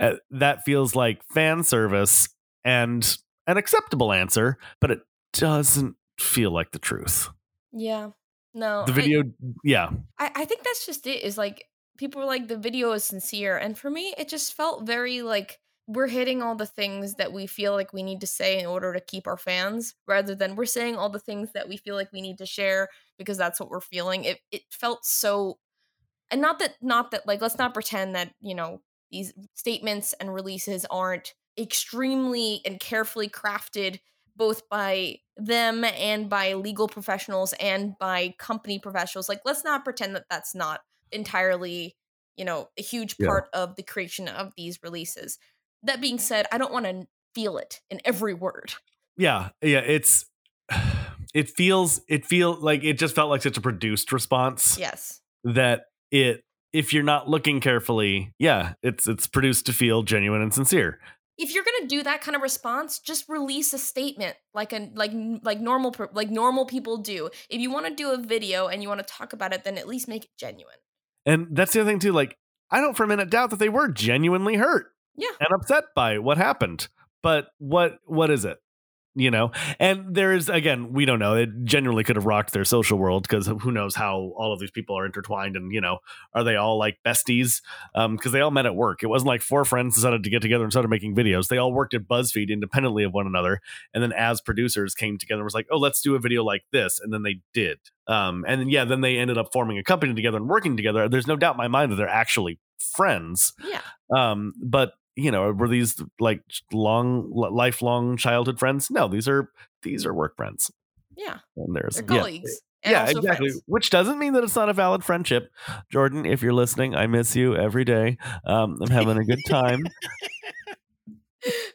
Uh, that feels like fan service and an acceptable answer, but it doesn't feel like the truth. Yeah, no. The video, I, yeah. I, I think that's just it, is like, people were like, the video is sincere. And for me, it just felt very like, we're hitting all the things that we feel like we need to say in order to keep our fans, rather than we're saying all the things that we feel like we need to share because that's what we're feeling. It it felt so, and not that, not that like, let's not pretend that, you know, these statements and releases aren't extremely and carefully crafted both by them and by legal professionals and by company professionals. Like, let's not pretend that that's not entirely, you know, a huge part yeah. of the creation of these releases. That being said, I don't want to feel it in every word. Yeah. Yeah. It's, it feels, it feel like it just felt like such a produced response. Yes. That it, if you're not looking carefully, yeah, it's, it's produced to feel genuine and sincere. If you're going to do that kind of response, just release a statement like a, like, like normal, like normal people do. If you want to do a video and you want to talk about it, then at least make it genuine. And that's the other thing too. Like, I don't for a minute doubt that they were genuinely hurt. Yeah, and upset by what happened. But what what is it? You know, and there is, again, we don't know. It generally could have rocked their social world because who knows how all of these people are intertwined. And, you know, are they all like besties? Um, because they all met at work. It wasn't like four friends decided to get together and started making videos. They all worked at BuzzFeed independently of one another. And then as producers came together and was like, oh, let's do a video like this. And then they did. Um, and then, yeah, then they ended up forming a company together and working together. There's no doubt in my mind that they're actually friends. Yeah. Um, but, you know, were these like long, lifelong childhood friends? No, these are these are work friends. Yeah. And there's They're colleagues. Yeah. And yeah, exactly. Friends. Which doesn't mean that it's not a valid friendship. Jordan, if you're listening, I miss you every day. Um, I'm having a good time.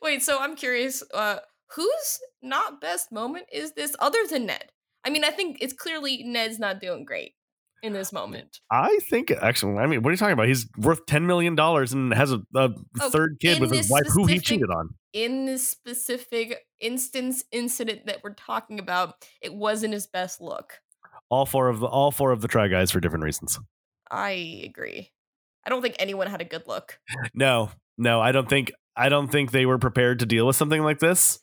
Wait, so I'm curious. Uh, whose not best moment is this other than Ned? I mean, I think it's clearly Ned's not doing great in this moment. I think, actually, I mean, what are you talking about? He's worth ten million dollars and has a, a oh, third kid with his wife specific, who he cheated on. In this specific instance incident that we're talking about, it wasn't his best look. All four of the all four of the Try Guys for different reasons. I agree. I don't think anyone had a good look. No, no, I don't think I don't think they were prepared to deal with something like this.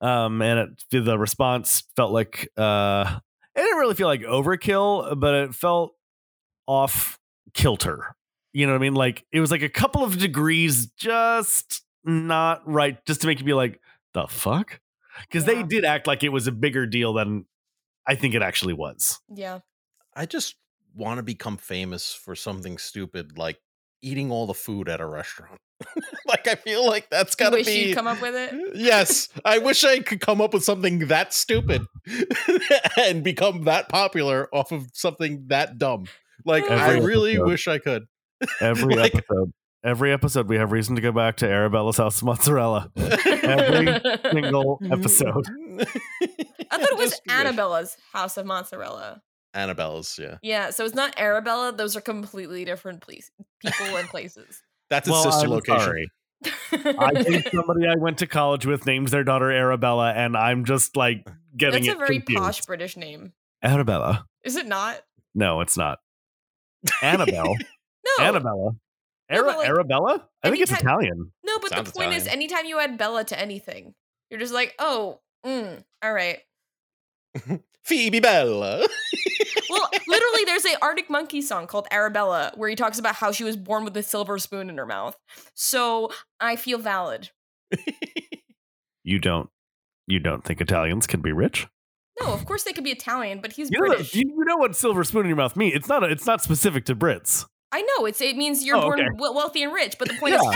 Um, and it, the response felt like uh, it didn't really feel like overkill, but it felt off kilter. You know what I mean? Like it was like a couple of degrees, just not right, just to make you be like, the fuck? Because yeah. they did act like it was a bigger deal than I think it actually was. Yeah. I just want to become famous for something stupid, like eating all the food at a restaurant. Like, I feel like that's got to be... You wish you'd come up with it? Yes. I wish I could come up with something that stupid and become that popular off of something that dumb. Like, every I really episode. wish I could. Every like, episode. Every episode, we have reason to go back to Arabella's house mozzarella. Every single episode. I thought it was Annabella's house of mozzarella. Annabella's, yeah. Yeah, so it's not Arabella. Those are completely different place- people and places. That's a well, sister I'm location. Sorry. I think somebody I went to college with names their daughter Arabella, and I'm just like getting That's it. That's a very confused. Posh British name. Arabella. Is it not? No, it's not. Annabelle. No. Annabella. Ara- no, like, Arabella? I think it's time, Italian. No, but Sounds the point Italian. Is anytime you add Bella to anything, you're just like, oh, mm, all right. Phoebe Bella. Well, literally, there's a Arctic Monkey song called Arabella where he talks about how she was born with a silver spoon in her mouth. So I feel valid. You don't you don't think Italians can be rich? No, of course they could be Italian, but he's you British. Know, you know what silver spoon in your mouth means? It's not a, it's not specific to Brits. I know it's it means you're oh, born okay. w- wealthy and rich, but the point yeah. is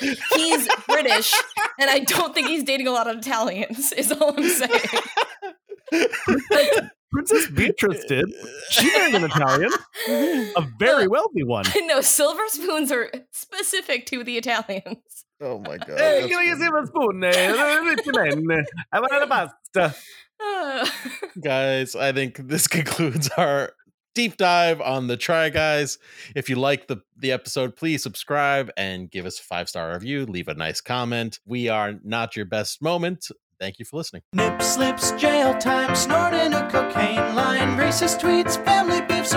he's he's British, and I don't think he's dating a lot of Italians. Is all I'm saying. Princess Beatrice did. She married an Italian, a very wealthy one. No, silver spoons are specific to the Italians. Oh my god! Hey, give me a silver spoon, I want a pasta. Guys, I think this concludes our deep dive on the Try Guys. If you like the the episode, please subscribe and give us a five-star review. Leave a nice comment. We are not your best moment. Thank you for listening. Nip slips, jail time, snorting a cocaine line, racist tweets, family beefs,